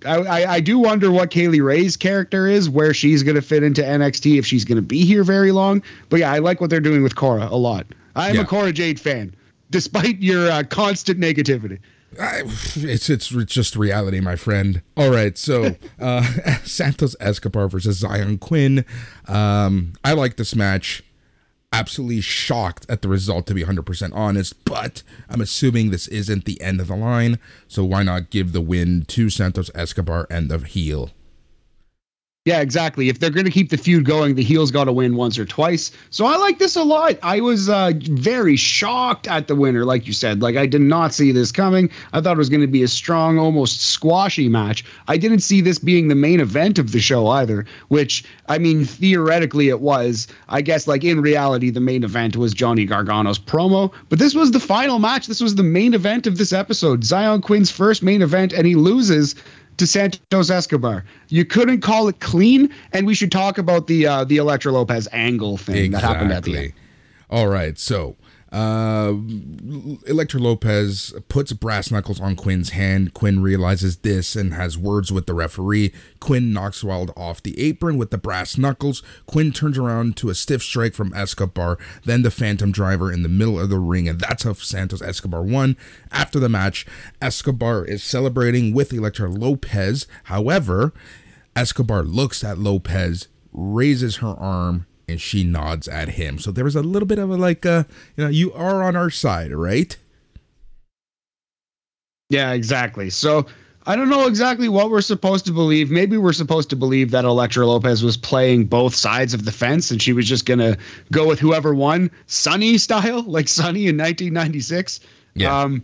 I, I do wonder what Kaylee Ray's character is, where she's going to fit into N X T, if she's going to be here very long. But yeah, I like what they're doing with Cora a lot. I'm yeah. a Cora Jade fan, despite your uh, constant negativity. I, it's it's just reality, my friend. All right, so uh, Santos Escobar versus Xyon Quinn. Um, I like this match. Absolutely shocked at the result, to be one hundred percent honest, but I'm assuming this isn't the end of the line, so why not give the win to Santos Escobar and the heel? Yeah, exactly. If they're going to keep the feud going, the heel's got to win once or twice. So I like this a lot. I was uh, very shocked at the winner, like you said. Like, I did not see this coming. I thought it was going to be a strong, almost squashy match. I didn't see this being the main event of the show either, which, I mean, theoretically it was. I guess, like, in reality, the main event was Johnny Gargano's promo. But this was the final match. This was the main event of this episode. Xyon Quinn's first main event, and he loses to Santos Escobar. You couldn't call it clean, and we should talk about the uh, the Elektra Lopez angle thing exactly. that happened at the end. All right, so uh, Elektra Lopez puts brass knuckles on Quinn's hand. Quinn realizes this and has words with the referee. Quinn knocks Wilde off the apron with the brass knuckles. Quinn turns around to a stiff strike from Escobar, then the Phantom Driver in the middle of the ring, and that's how Santos Escobar won. After the match, Escobar is celebrating with Elektra Lopez. However, Escobar looks at Lopez, raises her arm, and she nods at him. So there was a little bit of a, like, uh, you know, you are on our side, right? Yeah, exactly. So I don't know exactly what we're supposed to believe. Maybe we're supposed to believe that Elektra Lopez was playing both sides of the fence, and she was just going to go with whoever won, Sonny style, like Sonny in nineteen ninety-six. Yeah. Um,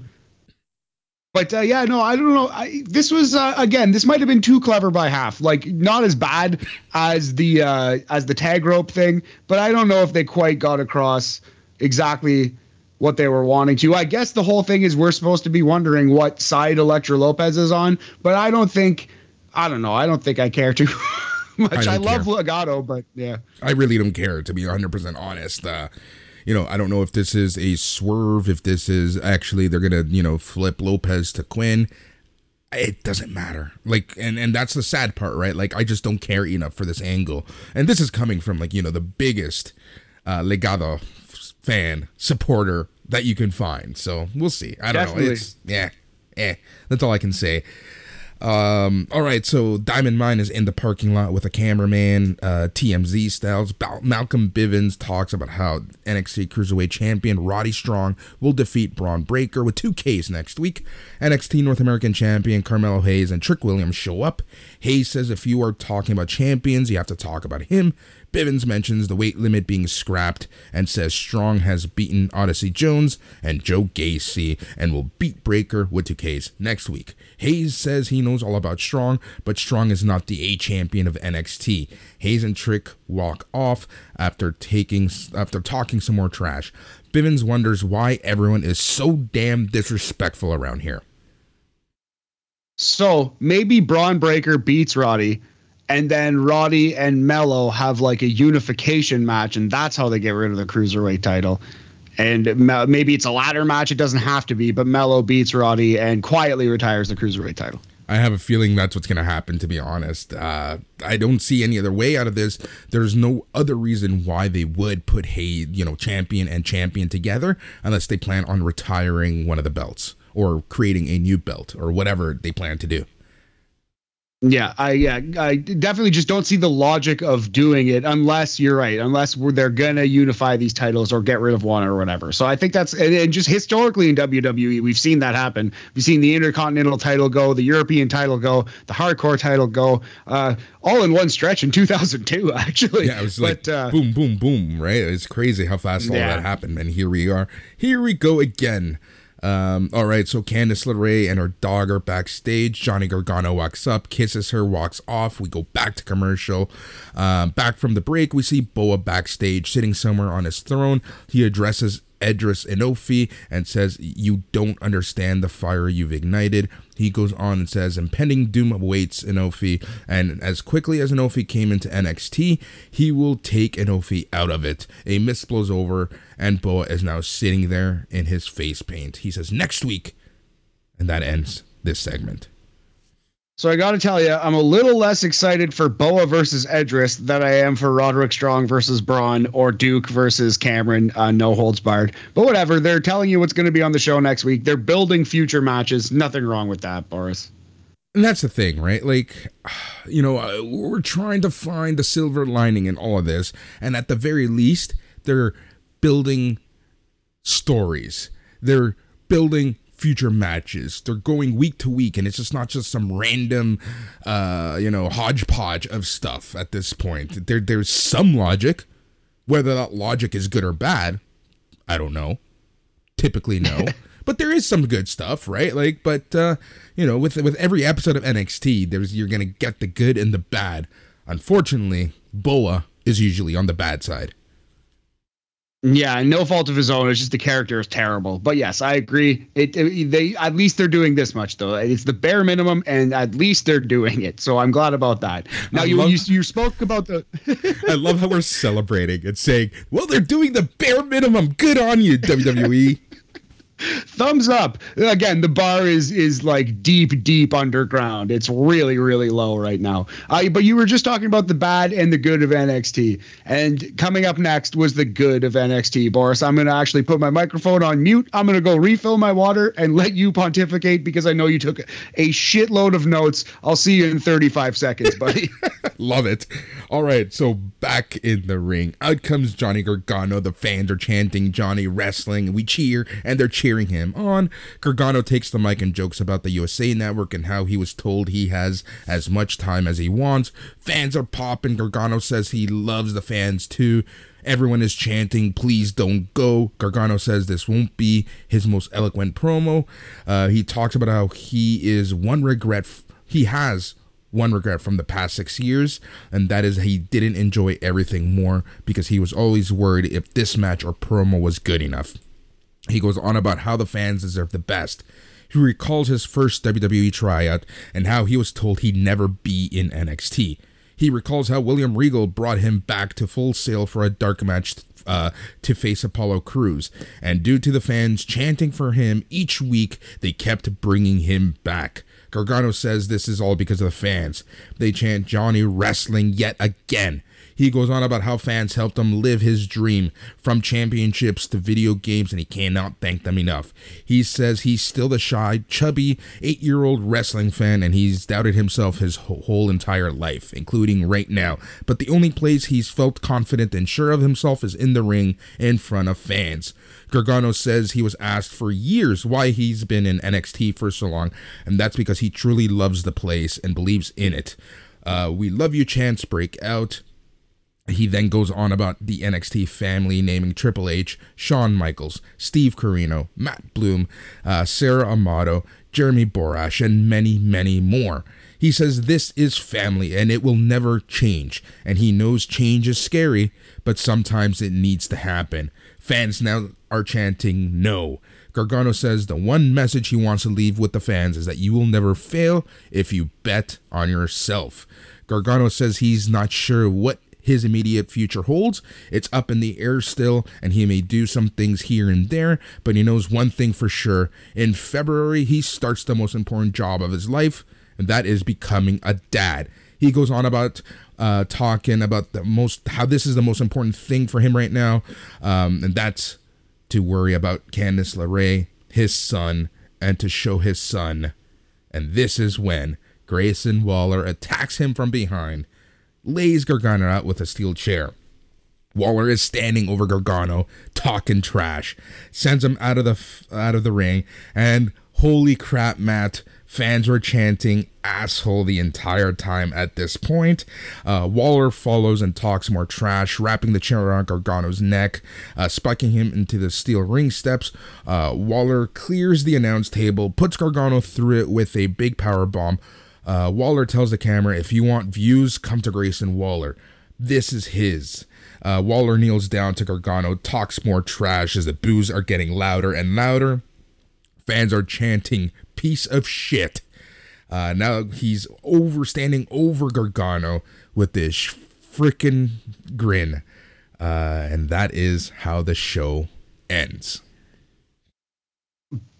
But, uh, yeah, no, I don't know. I, this was, uh, again, this might have been too clever by half. Like, not as bad as the uh, as the tag rope thing, but I don't know if they quite got across exactly what they were wanting to. I guess the whole thing is we're supposed to be wondering what side Elektra Lopez is on, but I don't think, I don't know, I don't think I care too much. I, I love Legato, but, yeah. I really don't care, to be one hundred percent honest. Uh You know, I don't know if this is a swerve, if this is actually they're going to, you know, flip Lopez to Quinn. it doesn't matter. Like, and, and that's the sad part, right? Like, I just don't care enough for this angle. And this is coming from, like, you know, the biggest uh, Legado fan, supporter that you can find. So we'll see. I don't Definitely. know. It's, yeah, eh. That's all I can say. Um, all right, so Diamond Mine is in the parking lot with a cameraman, uh, T M Z styles. Ba- Malcolm Bivens talks about how N X T Cruiserweight Champion Roddy Strong will defeat Bron Breakker with two Ks next week. N X T North American Champion Carmelo Hayes and Trick Williams show up. Hayes says if you are talking about champions, you have to talk about him. Bivens mentions the weight limit being scrapped and says Strong has beaten Odyssey Jones and Joe Gacy and will beat Breakker with two Ks next week. Hayes says he knows all about Strong, but Strong is not the A champion of N X T. Hayes and Trick walk off after taking after talking some more trash. Bivens wonders why everyone is so damn disrespectful around here. So maybe Bron Breakker beats Roddy, and then Roddy and Mello have like a unification match, and that's how they get rid of the Cruiserweight title. And maybe it's a ladder match. It doesn't have to be, but Mello beats Roddy and quietly retires the Cruiserweight title. I have a feeling that's what's going to happen, to be honest. Uh, I don't see any other way out of this. There's no other reason why they would put, hey, you know, champion and champion together unless they plan on retiring one of the belts or creating a new belt or whatever they plan to do. Yeah, I yeah, I definitely just don't see the logic of doing it unless you're right, unless we're, they're going to unify these titles or get rid of one or whatever. So I think that's, and, and just historically in W W E, we've seen that happen. We've seen the Intercontinental title go, the European title go, the Hardcore title go, uh, all in one stretch in two thousand two, actually. Yeah, it was like but, uh, boom, boom, boom, right? It's crazy how fast all yeah. that happened. And here we are. Here we go again. Um, all right, so Candice LeRae and her dog are backstage. Johnny Gargano walks up, kisses her, walks off. We go back to commercial. Um, back from the break, we see Boa backstage sitting somewhere on his throne. He addresses Edris Inofi and says, "You don't understand the fire you've ignited." He goes on and says, impending doom awaits Inofi, and as quickly as Inofi came into N X T, he will take Inofi out of it. A mist blows over, and Boa is now sitting there in his face paint. He says, next week, and that ends this segment. So I got to tell you, I'm a little less excited for Boa versus Edris than I am for Roderick Strong versus Braun or Duke versus Cameron, uh, no holds barred. But whatever, they're telling you what's going to be on the show next week. They're building future matches. Nothing wrong with that, Boris. And that's the thing, right? Like, you know, we're trying to find the silver lining in all of this. And at the very least, they're building stories. They're building future matches. They're going week to week, and it's just not just some random uh you know hodgepodge of stuff at this point. There there's some logic. Whether that logic is good or bad, I don't know. Typically no. But there is some good stuff, right? Like, but uh you know with with every episode of N X T, there's you're gonna get the good and the bad. Unfortunately, Boa is usually on the bad side. Yeah, no fault of his own. It's just the character is terrible. But yes, I agree. It, it they at least they're doing this much though. It's the bare minimum, and at least they're doing it. So I'm glad about that. Now you, love, you you spoke about the. I love how we're celebrating and saying, "Well, they're doing the bare minimum. Good on you, W W E." Thumbs up. Again, the bar is is like deep, deep underground. It's really, really low right now. Uh, but you were just talking about the bad and the good of N X T. And coming up next was the good of N X T, Boris. I'm going to actually put my microphone on mute. I'm going to go refill my water and let you pontificate because I know you took a shitload of notes. I'll see you in thirty-five seconds, buddy. Love it. All right, so back in the ring. Out comes Johnny Gargano. The fans are chanting Johnny Wrestling. And we cheer, and they're cheering him on. Gargano takes the mic and jokes about the U S A Network and how he was told he has as much time as he wants. Fans are popping. Gargano says he loves the fans too. Everyone is chanting, please don't go. Gargano says this won't be his most eloquent promo. Uh, he talks about how he is one regret. F- he has one regret from the past six years, and that is he didn't enjoy everything more because he was always worried if this match or promo was good enough. He goes on about how the fans deserve the best. He recalls his first W W E tryout and how he was told he'd never be in N X T. He recalls how William Regal brought him back to Full Sail for a dark match uh, to face Apollo Crews. And due to the fans chanting for him each week, they kept bringing him back. Gargano says this is all because of the fans. They chant Johnny wrestling yet again. He goes on about how fans helped him live his dream, from championships to video games, and he cannot thank them enough. He says he's still the shy, chubby, eight-year-old wrestling fan, and he's doubted himself his whole entire life, including right now. But the only place he's felt confident and sure of himself is in the ring in front of fans. Gargano says he was asked for years why he's been in N X T for so long, and that's because he truly loves the place and believes in it. Uh, we love you chants break out. He then goes on about the N X T family, naming Triple H, Shawn Michaels, Steve Corino, Matt Bloom, uh, Sarah Amato, Jeremy Borash, and many, many more. He says this is family and it will never change, and he knows change is scary, but sometimes it needs to happen. Fans now are chanting no. Gargano says the one message he wants to leave with the fans is that you will never fail if you bet on yourself. Gargano says he's not sure what his immediate future holds. It's up in the air still, and he may do some things here and there, but he knows one thing for sure. In February, he starts the most important job of his life, and that is becoming a dad. He goes on about uh, talking about the most, how this is the most important thing for him right now, um, and that's to worry about Candice LeRae, his son, and to show his son. And this is when Grayson Waller attacks him from behind, lays Gargano out with a steel chair. Waller is standing over Gargano, talking trash, sends him out of the f- out of the ring, and holy crap, Matt, fans were chanting asshole the entire time at this point. Uh, Waller follows and talks more trash, wrapping the chair around Gargano's neck, uh, spiking him into the steel ring steps. Uh, Waller clears the announce table, puts Gargano through it with a big power bomb. Uh, Waller tells the camera, if you want views, come to Grayson Waller. This is his. Uh, Waller kneels down to Gargano, talks more trash as the boos are getting louder and louder. Fans are chanting, piece of shit. Uh, now he's over, standing over Gargano with this freaking grin. Uh, and that is how the show ends.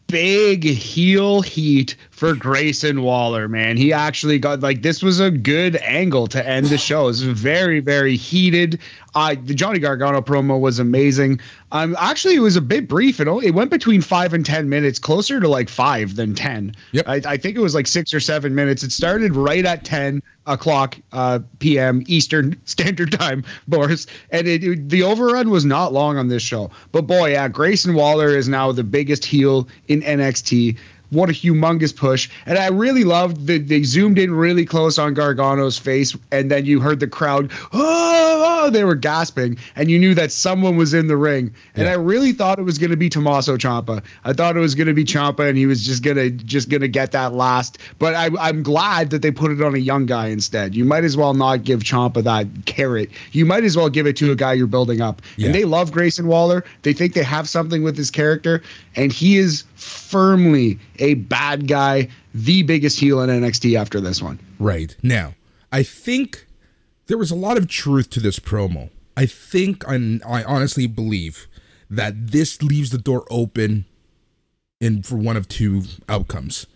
Big heel heat for Grayson Waller, man. He actually got, like, this was a good angle to end the show. It was very, very heated. Uh, the Johnny Gargano promo was amazing. Um, actually, it was a bit brief. It, only, it went between five and ten minutes, closer to like five than ten. Yep. I, I think it was like six or seven minutes. It started right at ten o'clock uh, p m. Eastern Standard Time, Boris. And it, it, the overrun was not long on this show. But boy, yeah, Grayson Waller is now the biggest heel in N X T. What a humongous push. And I really loved that they zoomed in really close on Gargano's face, and then you heard the crowd, oh, oh, they were gasping, and you knew that someone was in the ring. And yeah. I really thought it was going to be Tommaso Ciampa. I thought it was going to be Ciampa, and he was just going to just gonna get that last. But I, I'm glad that they put it on a young guy instead. You might as well not give Ciampa that carrot. You might as well give it to a guy you're building up. Yeah. And they love Grayson Waller. They think they have something with his character, and he is firmly a bad guy, the biggest heel in N X T after this one. Right. Now, I think there was a lot of truth to this promo. I think, I'm, I honestly believe that this leaves the door open in for one of two outcomes.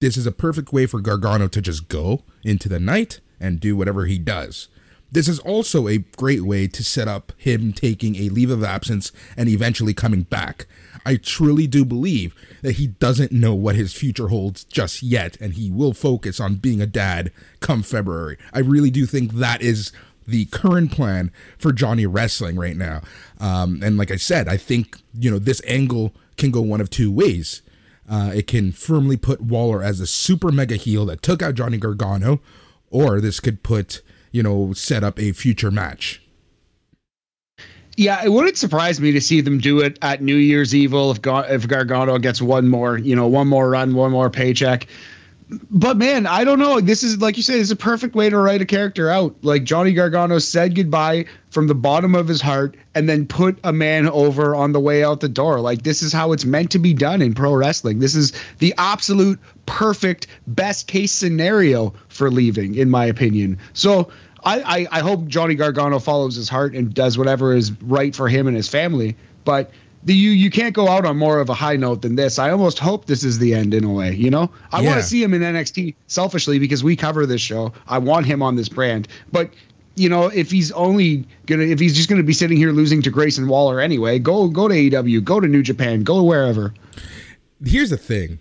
This is a perfect way for Gargano to just go into the night and do whatever he does. This is also a great way to set up him taking a leave of absence and eventually coming back. I truly do believe that he doesn't know what his future holds just yet, and he will focus on being a dad come February. I really do think that is the current plan for Johnny Wrestling right now. Um, and like I said, I think, you know, this angle can go one of two ways. Uh, it can firmly put Waller as a super mega heel that took out Johnny Gargano, or this could put, you know, set up a future match. Yeah, it wouldn't surprise me to see them do it at New Year's Evil if Gar- if Gargano gets one more, you know, one more run, one more paycheck. But man, I don't know. This is, like you said, it's a perfect way to write a character out. Like, Johnny Gargano said goodbye from the bottom of his heart and then put a man over on the way out the door. Like, this is how it's meant to be done in pro wrestling. This is the absolute perfect best case scenario for leaving, in my opinion. So I, I hope Johnny Gargano follows his heart and does whatever is right for him and his family. But the, you you can't go out on more of a high note than this. I almost hope this is the end in a way, you know? I yeah. want to see him in N X T selfishly because we cover this show. I want him on this brand. But, you know, if he's only going to – if he's just going to be sitting here losing to Grayson Waller anyway, go go to A E W, go to New Japan, go wherever. Here's the thing.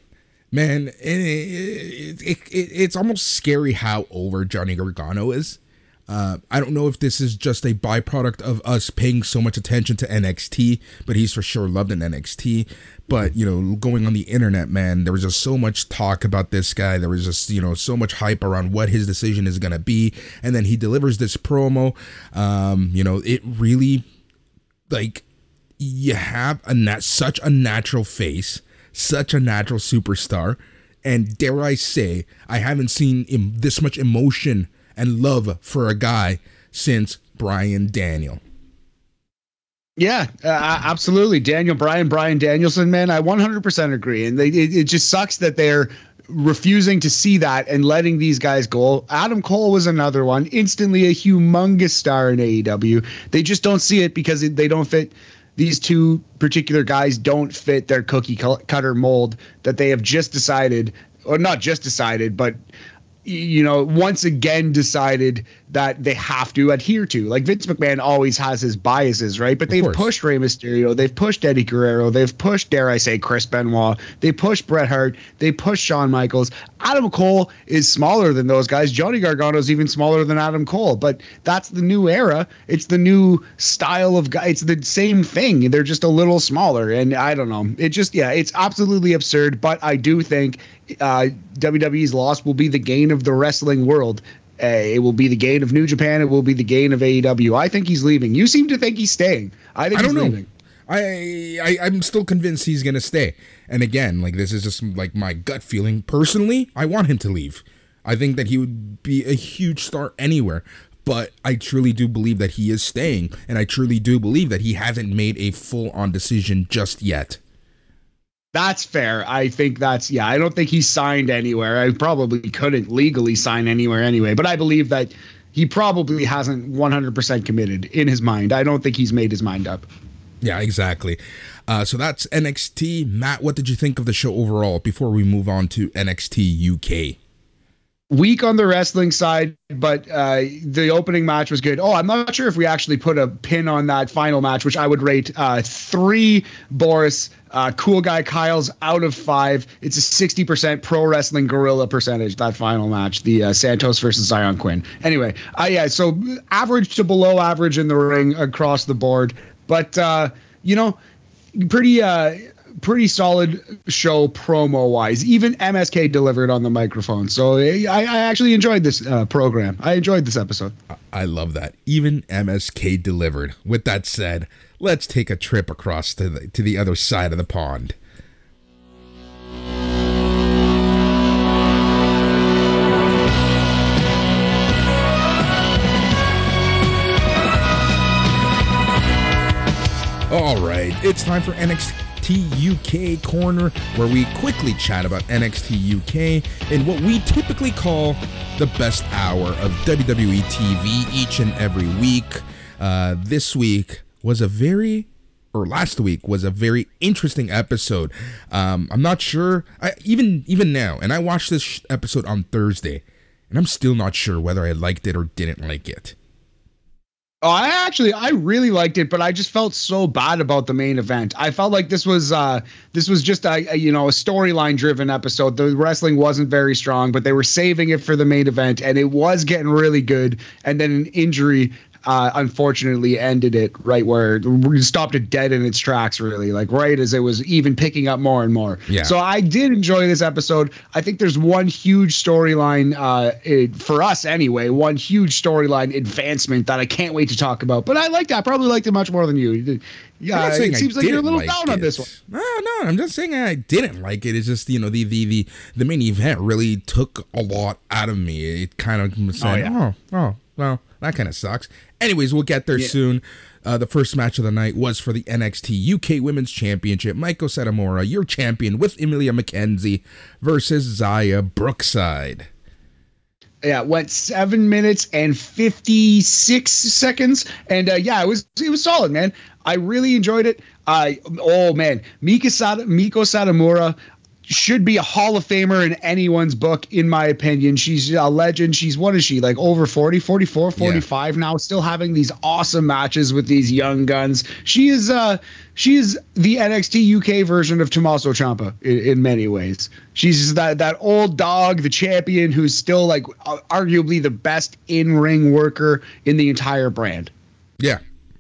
Man, it, it, it, it, it's almost scary how over Johnny Gargano is. Uh, I don't know if this is just a byproduct of us paying so much attention to N X T, but he's for sure loved in N X T. But, you know, going on the internet, man, there was just so much talk about this guy. There was just, you know, so much hype around what his decision is going to be. And then he delivers this promo. Um, you know, it really, like, you have a nat- such a natural face. Such a natural superstar, and dare I say, I haven't seen him this much emotion and love for a guy since Bryan Daniel. Yeah, uh, absolutely. Daniel Bryan, Bryan Danielson, man, I one hundred percent agree. And they, it, it just sucks that they're refusing to see that and letting these guys go. Adam Cole was another one, instantly a humongous star in A E W. They just don't see it because they don't fit. These two particular guys don't fit their cookie cutter mold that they have just decided, or not just decided, but, you know, once again decided that they have to adhere to. Like, Vince McMahon always has his biases, right? But they've pushed Rey Mysterio. They've pushed Eddie Guerrero. They've pushed, dare I say, Chris Benoit. They pushed Bret Hart. They pushed Shawn Michaels. Adam Cole is smaller than those guys. Johnny Gargano is even smaller than Adam Cole. But that's the new era. It's the new style of guy. It's the same thing. They're just a little smaller. And I don't know. It just, yeah, it's absolutely absurd. But I do think uh, W W E's loss will be the gain of the wrestling world. Uh, it will be the gain of New Japan. It will be the gain of A E W. I think he's leaving. You seem to think he's staying. I think I don't he's know. leaving. I, I I'm still convinced he's gonna stay. And again, like, this is just like my gut feeling. Personally, I want him to leave. I think that he would be a huge star anywhere. But I truly do believe that he is staying, and I truly do believe that he hasn't made a full-on decision just yet. That's fair. I think that's, yeah, I don't think he signed anywhere. I probably couldn't legally sign anywhere anyway, but I believe that he probably hasn't one hundred percent committed in his mind. I don't think he's made his mind up. Yeah, exactly. Uh, so that's N X T. Matt, what did you think of the show overall before we move on to N X T U K? Weak on the wrestling side, but uh, the opening match was good. Oh, I'm not sure if we actually put a pin on that final match, which I would rate uh, three Boris uh, Cool Guy Kyles out of five. It's a sixty percent pro wrestling guerrilla percentage, that final match, the uh, Santos versus Xyon Quinn. Anyway, uh, yeah, so average to below average in the ring across the board. But, uh, you know, pretty... Uh, Pretty solid show promo wise. Even M S K delivered on the microphone. So I, I actually enjoyed this uh, program. I enjoyed this episode. I love that. Even M S K delivered. With that said, let's take a trip across to the, to the other side of the pond. All right, it's time for N X T U K corner, where we quickly chat about N X T U K in what we typically call the best hour of W W E T V each and every week. Uh, this week was a very, or last week was a very interesting episode. Um, I'm not sure, I, even even now, and I watched this sh- episode on Thursday, and I'm still not sure whether I liked it or didn't like it. Oh, I actually, I really liked it, but I just felt so bad about the main event. I felt like this was, uh, this was just a, a you know, a storyline-driven episode. The wrestling wasn't very strong, but they were saving it for the main event, and it was getting really good. And then an injury, uh, unfortunately, ended it right where it stopped it dead in its tracks, really, like right as it was even picking up more and more. Yeah. So I did enjoy this episode. I think there's one huge storyline, uh, it, for us anyway, one huge storyline advancement that I can't wait to talk about, but I liked it. I probably liked it much more than you. Yeah, uh, it seems I like you're a little like down it. on this one. No, no, I'm just saying I didn't like it. It's just, you know, the the the, the main event really took a lot out of me. It kind of said, oh, yeah. oh, oh, well, that kind of sucks. Anyways, we'll get there yeah. soon. Uh, the first match of the night was for the N X T U K Women's Championship. Meiko Satomura, your champion, with Emilia McKenzie versus Xia Brookside. Yeah, went seven minutes and fifty-six seconds, and uh, yeah, it was it was solid, man. I really enjoyed it. I oh man, Meiko Satomura should be a Hall of Famer in anyone's book, in my opinion. She's a legend. She's, what is she, like over forty, forty-four, forty-five yeah. now, still having these awesome matches with these young guns. She is uh, she is the N X T U K version of Tommaso Ciampa in, in many ways. She's that, that old dog, the champion, who's still like arguably the best in-ring worker in the entire brand. Yeah,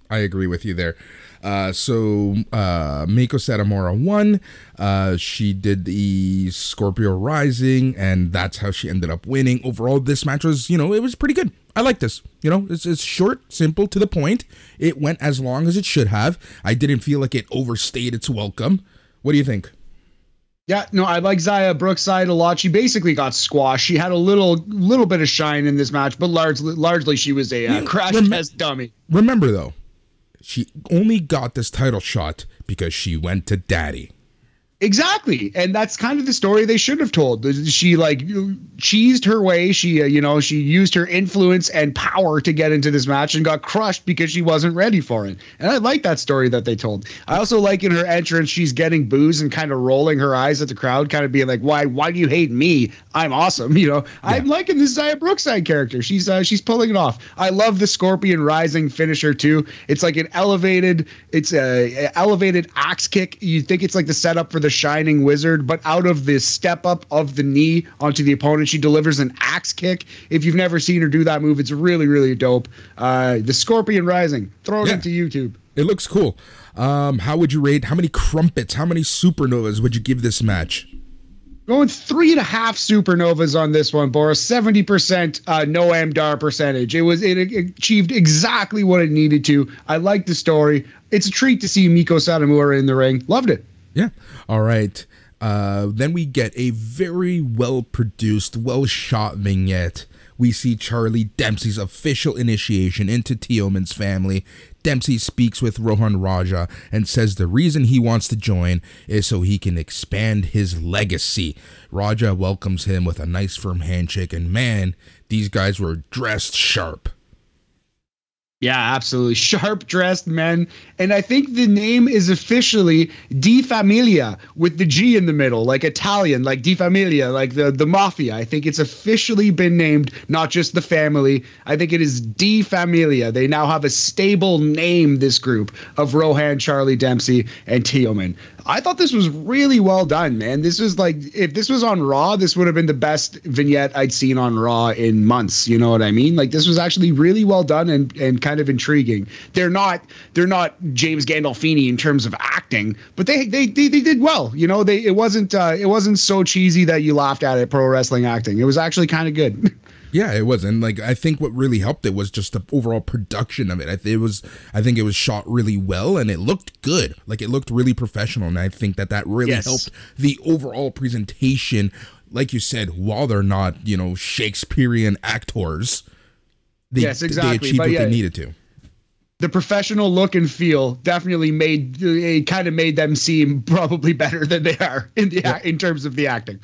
I agree with you there. Uh, so uh, Meiko Satomura won. Uh, she did the Scorpio Rising, and that's how she ended up winning. Overall, this match was, you know, it was pretty good. I like this. You know, it's, it's short, simple, to the point. It went as long as it should have. I didn't feel like it overstayed its welcome. What do you think? Yeah, no, I like Xia Brookside a lot. She basically got squashed. She had a little little bit of shine in this match, but largely, largely she was a uh, crash Rem- test dummy. Remember, though, she only got this title shot because she went to daddy. Exactly. And that's kind of the story they should have told. She like cheesed her way. She, uh, you know, she used her influence and power to get into this match and got crushed because she wasn't ready for it. And I like that story that they told. I also like in her entrance, she's getting boos and kind of rolling her eyes at the crowd, kind of being like, why, why do you hate me? I'm awesome. You know, yeah. I'm liking this Xia Brookside character. She's, uh, she's pulling it off. I love the Scorpion Rising finisher too. It's like an elevated, it's a elevated axe kick. You think it's like the setup for the Shining Wizard, but out of the step up of the knee onto the opponent, she delivers an axe kick. If you've never seen her do that move, it's really, really dope. Uh, the Scorpion Rising, throw it yeah. into YouTube. It looks cool. Um, how would you rate, how many crumpets, how many supernovas would you give this match? Going three and a half supernovas on this one, Boris. seventy percent uh, no M D A R percentage. It was it achieved exactly what it needed to. I like the story. It's a treat to see Meiko Satomura in the ring. Loved it. Yeah. All right. Uh, then we get a very well-produced, well-shot vignette. We see Charlie Dempsey's official initiation into Teal'c's family. Dempsey speaks with Rohan Raja and says the reason he wants to join is so he can expand his legacy. Raja welcomes him with a nice firm handshake, and man, these guys were dressed sharp. Yeah, absolutely. Sharp-dressed men. And I think the name is officially Di Famiglia with the G in the middle, like Italian, like Di Famiglia, like the, the mafia. I think it's officially been named, not just the family. I think it is Di Famiglia. They now have a stable name, this group of Rohan, Charlie Dempsey, and Teal'c. I thought this was really well done, man. This was like, if this was on Raw, this would have been the best vignette I'd seen on Raw in months. You know what I mean? Like, this was actually really well done and, and kind of intriguing. They're not, they're not James Gandolfini in terms of acting, but they, they, they, they did well. You know, they, it wasn't, uh, it wasn't so cheesy that you laughed at it. Pro wrestling acting. It was actually kind of good. Yeah, it was. And like, I think what really helped it was just the overall production of it. I th- it was, I think it was shot really well and it looked good. Like, it looked really professional. And I think that that really yes. helped the overall presentation. Like you said, while they're not, you know, Shakespearean actors, they, yes, exactly. they achieved but what yeah. they needed to. The professional look and feel definitely made, it kind of made them seem probably better than they are in the yeah. in terms of the acting.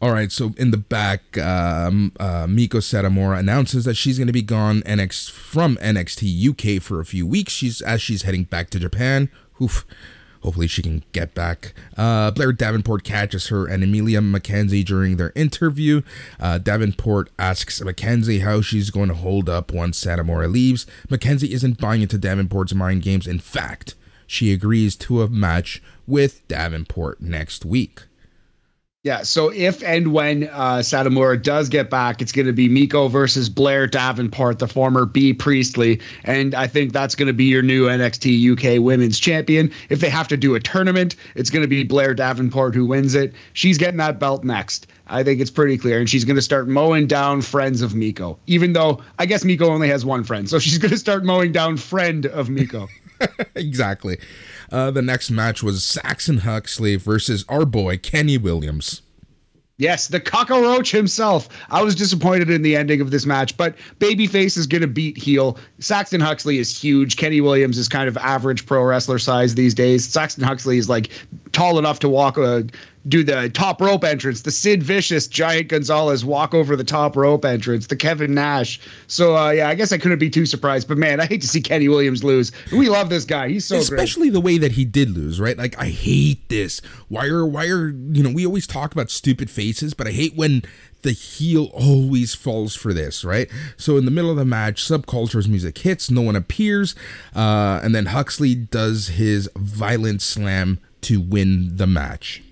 All right, so in the back, um, uh, Meiko Satomura announces that she's going to be gone NX from N X T U K for a few weeks. She's as she's heading back to Japan. Oof. Hopefully she can get back. Uh, Blair Davenport catches her and Emilia McKenzie during their interview. Uh, Davenport asks McKenzie how she's going to hold up once Satomura leaves. McKenzie isn't buying into Davenport's mind games. In fact, she agrees to a match with Davenport next week. Yeah, so if and when uh, Satomura does get back, it's going to be Meiko versus Blair Davenport, the former Bea Priestley, and I think that's going to be your new N X T U K Women's Champion. If they have to do a tournament, it's going to be Blair Davenport who wins it. She's getting that belt next. I think it's pretty clear, and she's going to start mowing down friends of Meiko, even though I guess Meiko only has one friend, so she's going to start mowing down friend of Meiko. Exactly. Uh, the next match was Saxon Huxley versus our boy Kenny Williams. Yes, the cockroach himself. I was disappointed in the ending of this match, but babyface is going to beat heel. Saxon Huxley is huge. Kenny Williams is kind of average pro wrestler size these days. Saxon Huxley is like tall enough to walk, uh, do the top rope entrance, the Sid Vicious, Giant Gonzalez walk over the top rope entrance, the Kevin Nash. So, uh, yeah, I guess I couldn't be too surprised. But, man, I hate to see Kenny Williams lose. We love this guy. He's so Especially great. Especially the way that he did lose, right? Like, I hate this. Why are, why are, you know, we always talk about stupid faces, but I hate when the heel always falls for this, right? So in the middle of the match, Subculture's music hits, no one appears, uh, and then Huxley does his violent slam to win the match.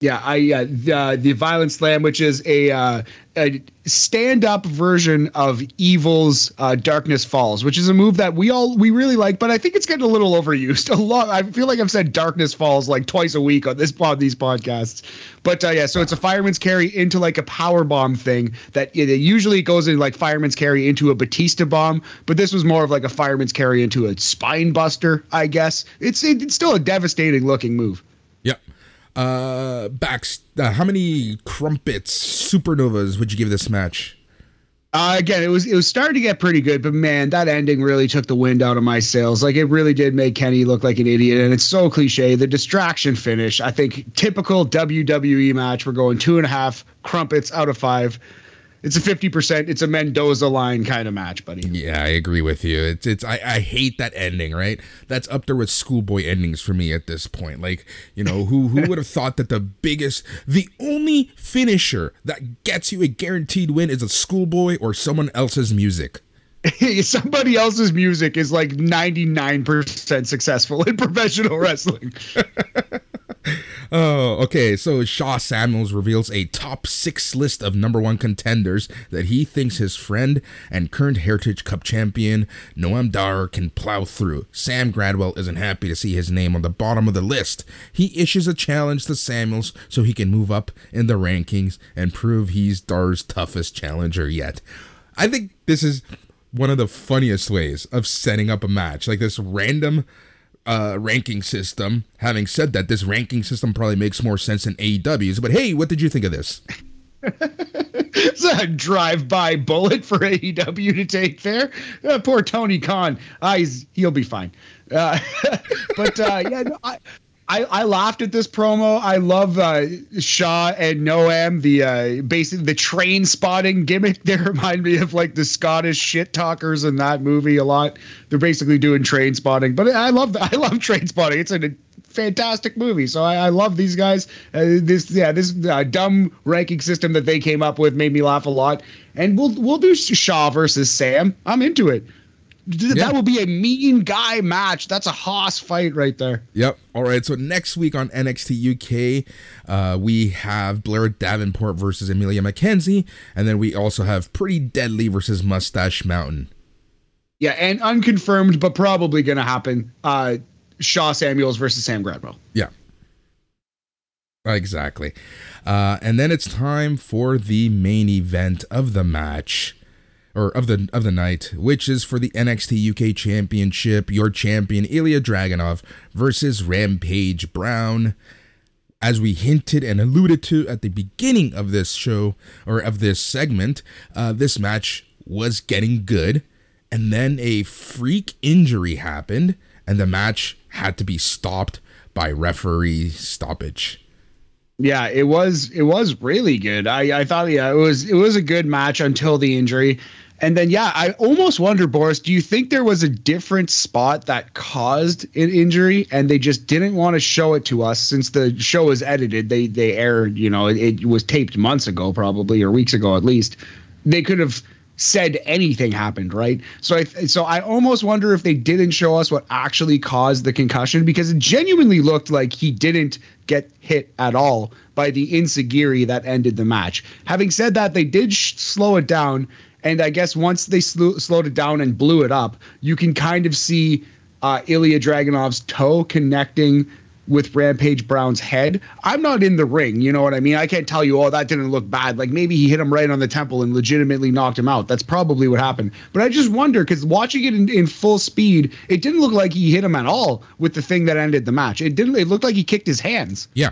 Yeah, I uh, the, uh, the Violent Slam, which is a, uh, a stand-up version of Evil's uh, Darkness Falls, which is a move that we all we really like, but I think it's getting a little overused. A lot. I feel like I've said Darkness Falls like twice a week on this on these podcasts. But uh, yeah, so it's a fireman's carry into like a power bomb thing that it usually goes in like fireman's carry into a Batista bomb, but this was more of like a fireman's carry into a spine buster, I guess. It's it's still a devastating looking move. Yep. Uh, back. Uh, how many crumpets, supernovas would you give this match? Uh, again, it was it was starting to get pretty good, but man, that ending really took the wind out of my sails. Like, it really did make Kenny look like an idiot, and it's so cliche. The distraction finish, I think, typical W W E match. We're going two and a half crumpets out of five. It's a fifty percent. It's a Mendoza line kind of match, buddy. Yeah, I agree with you. It's it's. I, I hate that ending, right? That's up there with schoolboy endings for me at this point. Like, you know, who who would have thought that the biggest, the only finisher that gets you a guaranteed win is a schoolboy or someone else's music? Somebody else's music is like ninety-nine percent successful in professional wrestling. Oh, okay. So Shaw Samuels reveals a top six list of number one contenders that he thinks his friend and current Heritage Cup champion Noam Dar can plow through. Sam Gradwell isn't happy to see his name on the bottom of the list. He issues a challenge to Samuels so he can move up in the rankings and prove he's Dar's toughest challenger yet. I think this is one of the funniest ways of setting up a match, like this random uh, ranking system. Having said that, this ranking system probably makes more sense in A E W's, but hey, what did you think of this? It's a drive-by bullet for A E W to take there. Uh, poor Tony Khan. Uh, he's, he'll be fine. Uh, but uh, yeah, no, I... I, I laughed at this promo. I love uh, Shaw and Noam, the uh, basic, the train spotting gimmick. They remind me of like the Scottish shit talkers in that movie a lot. They're basically doing train spotting, but I love I love train spotting. It's a fantastic movie, so I, I love these guys. Uh, this yeah, this uh, dumb ranking system that they came up with made me laugh a lot. And we'll we'll do Shaw versus Sam. I'm into it. That yeah. will be a mean guy match. That's a hoss fight right there. Yep. All right. So next week on N X T U K, uh, we have Blair Davenport versus Emilia McKenzie. And then we also have Pretty Deadly versus Mustache Mountain. Yeah. And unconfirmed, but probably going to happen. Uh, Shaw Samuels versus Sam Gradwell. Yeah. Exactly. Uh, and then it's time for the main event of the match. Or of the of the night, which is for the N X T U K Championship, your champion Ilya Dragunov versus Rampage Brown. As we hinted and alluded to at the beginning of this show, or of this segment, uh, this match was getting good, and then a freak injury happened, and the match had to be stopped by referee stoppage. Yeah, it was it was really good. I, I thought yeah, it was it was a good match until the injury. And then, yeah, I almost wonder, Boris, do you think there was a different spot that caused an injury and they just didn't want to show it to us since the show is edited? They they aired, you know, it, it was taped months ago, probably, or weeks ago at least. They could have said anything happened, right? So I so I almost wonder if they didn't show us what actually caused the concussion, because it genuinely looked like he didn't get hit at all by the enziguri that ended the match. Having said that, they did sh- slow it down, and I guess once they sl- slowed it down and blew it up, you can kind of see uh, Ilya Dragunov's toe connecting with Rampage Brown's head. I'm not in the ring, you know what I mean? I can't tell you, oh, that didn't look bad. Like, maybe he hit him right on the temple and legitimately knocked him out. That's probably what happened. But I just wonder, because watching it in, in full speed, it didn't look like he hit him at all with the thing that ended the match. It didn't. It looked like he kicked his hands. Yeah.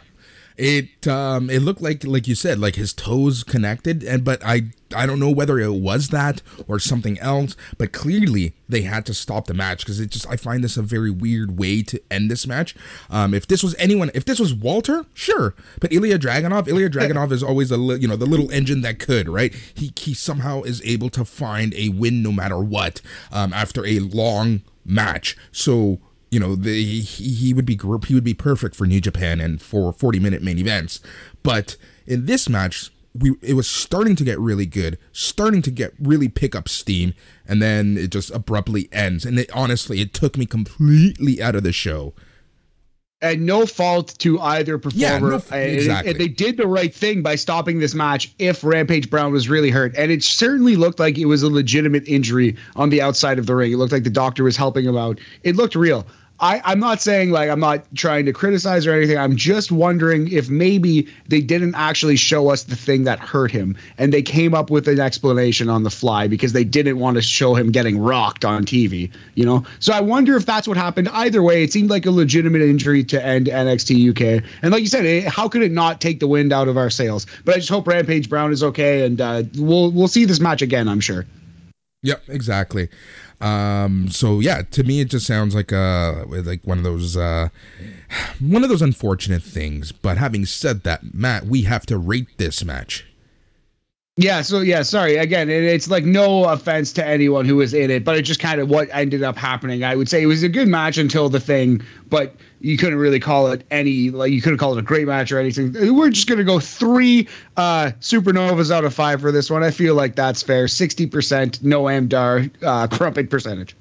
It um, it looked like, like you said, like his toes connected, and but I I don't know whether it was that or something else, but clearly they had to stop the match because it just, I find this a very weird way to end this match. Um, if this was anyone, if this was Walter, sure, but Ilya Dragunov, Ilya Dragunov is always a li- you know the little engine that could, right? He he somehow is able to find a win no matter what um, after a long match. So. You know, the, he, he would be he would be perfect for New Japan and for forty-minute main events. But in this match, we it was starting to get really good, starting to get really pick up steam, and then it just abruptly ends. And it, honestly, it took me completely out of the show. And no fault to either performer. Yeah, no, exactly. And they did the right thing by stopping this match if Rampage Brown was really hurt. And it certainly looked like it was a legitimate injury on the outside of the ring. It looked like the doctor was helping him out. It looked real. I, I'm not saying, like, I'm not trying to criticize or anything. I'm just wondering if maybe they didn't actually show us the thing that hurt him, and they came up with an explanation on the fly because they didn't want to show him getting rocked on T V, you know? So I wonder if that's what happened. Either way, it seemed like a legitimate injury to end N X T U K. And like you said, it, how could it not take the wind out of our sails? But I just hope Rampage Brown is okay, and uh, we'll we'll see this match again, I'm sure. Yep, exactly. Um, so yeah, to me, it just sounds like a, like one of those, uh, one of those unfortunate things. But having said that, Matt, we have to rate this match. Yeah. So yeah, sorry. Again, it, it's like no offense to anyone who was in it, but it just kind of what ended up happening. I would say it was a good match until the thing, but you couldn't really call it any, like you couldn't call it a great match or anything. We're just going to go three uh, supernovas out of five for this one. I feel like that's fair. sixty percent, no Amdar, uh, crumpet percentage.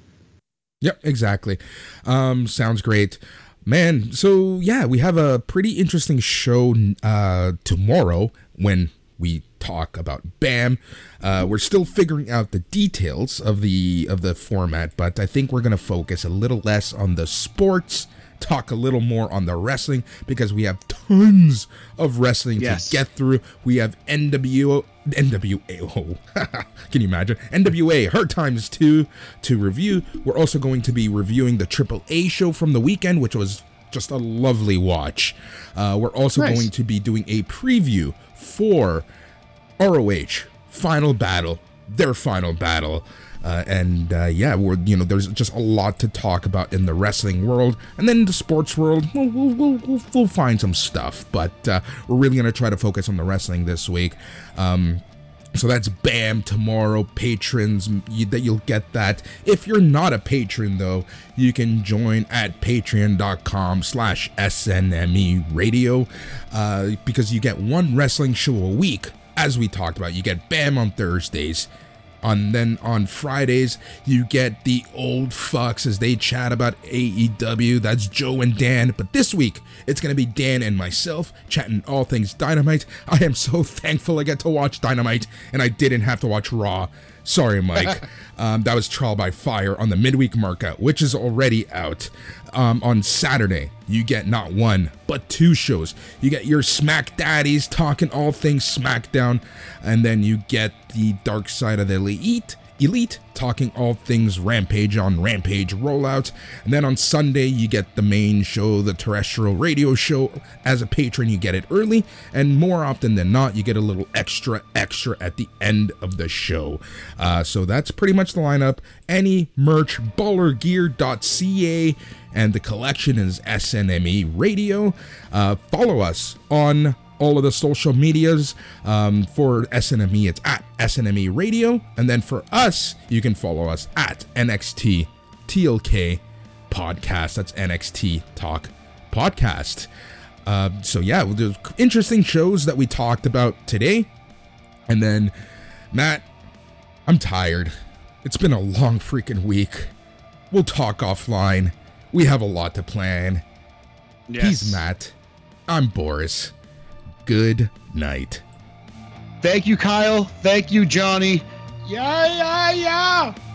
Yep, exactly. Um, sounds great. Man, so yeah, we have a pretty interesting show uh, tomorrow when we talk about BAM. Uh, we're still figuring out the details of the of the format, but I think we're going to focus a little less on the sports, talk a little more on the wrestling, because we have tons of wrestling yes. to get through. We have N W O, N W A, oh, can you imagine? N W A, Hard Times two to review. We're also going to be reviewing the Triple A show from the weekend, which was just a lovely watch. Uh, we're also nice. going to be doing a preview for R O H, Final Battle, their Final Battle. Uh, and uh, yeah, we're, you know, there's just a lot to talk about in the wrestling world, and then the sports world. We'll we'll we'll, we'll find some stuff, but uh, we're really gonna try to focus on the wrestling this week. Um, so that's BAM tomorrow, patrons. You, that you'll get that. If you're not a patron though, you can join at patreon dot com slash S N M E radio uh, because you get one wrestling show a week, as we talked about. You get BAM on Thursdays. And then on Fridays, you get the old fucks as they chat about A E W. That's Joe and Dan. But this week, it's going to be Dan and myself chatting all things Dynamite. I am so thankful I get to watch Dynamite, and I didn't have to watch Raw. Sorry, Mike. um, that was Trial by Fire on the midweek markup, which is already out. Um, on Saturday, you get not one, but two shows. You get your Smack Daddies talking all things SmackDown, and then you get the Dark Side of the Elite, Elite talking all things Rampage on Rampage Rollout. And then on Sunday, you get the main show, the terrestrial radio show. As a patron, you get it early, and more often than not, you get a little extra extra at the end of the show. Uh, so that's pretty much the lineup. Any merch, baller gear dot c a, and the collection is S N M E Radio. Uh, follow us on all of the social medias. Um, for S N M E, it's at S N M E Radio. And then for us, you can follow us at N X T T L K Podcast. That's N X T Talk Podcast. Uh, so yeah, well, there's interesting shows that we talked about today. And then, Matt, I'm tired. It's been a long freaking week. We'll talk offline. We have a lot to plan. Yes. He's Matt. I'm Boris. Good night. Thank you, Kyle. Thank you, Johnny. Yeah, yeah, yeah.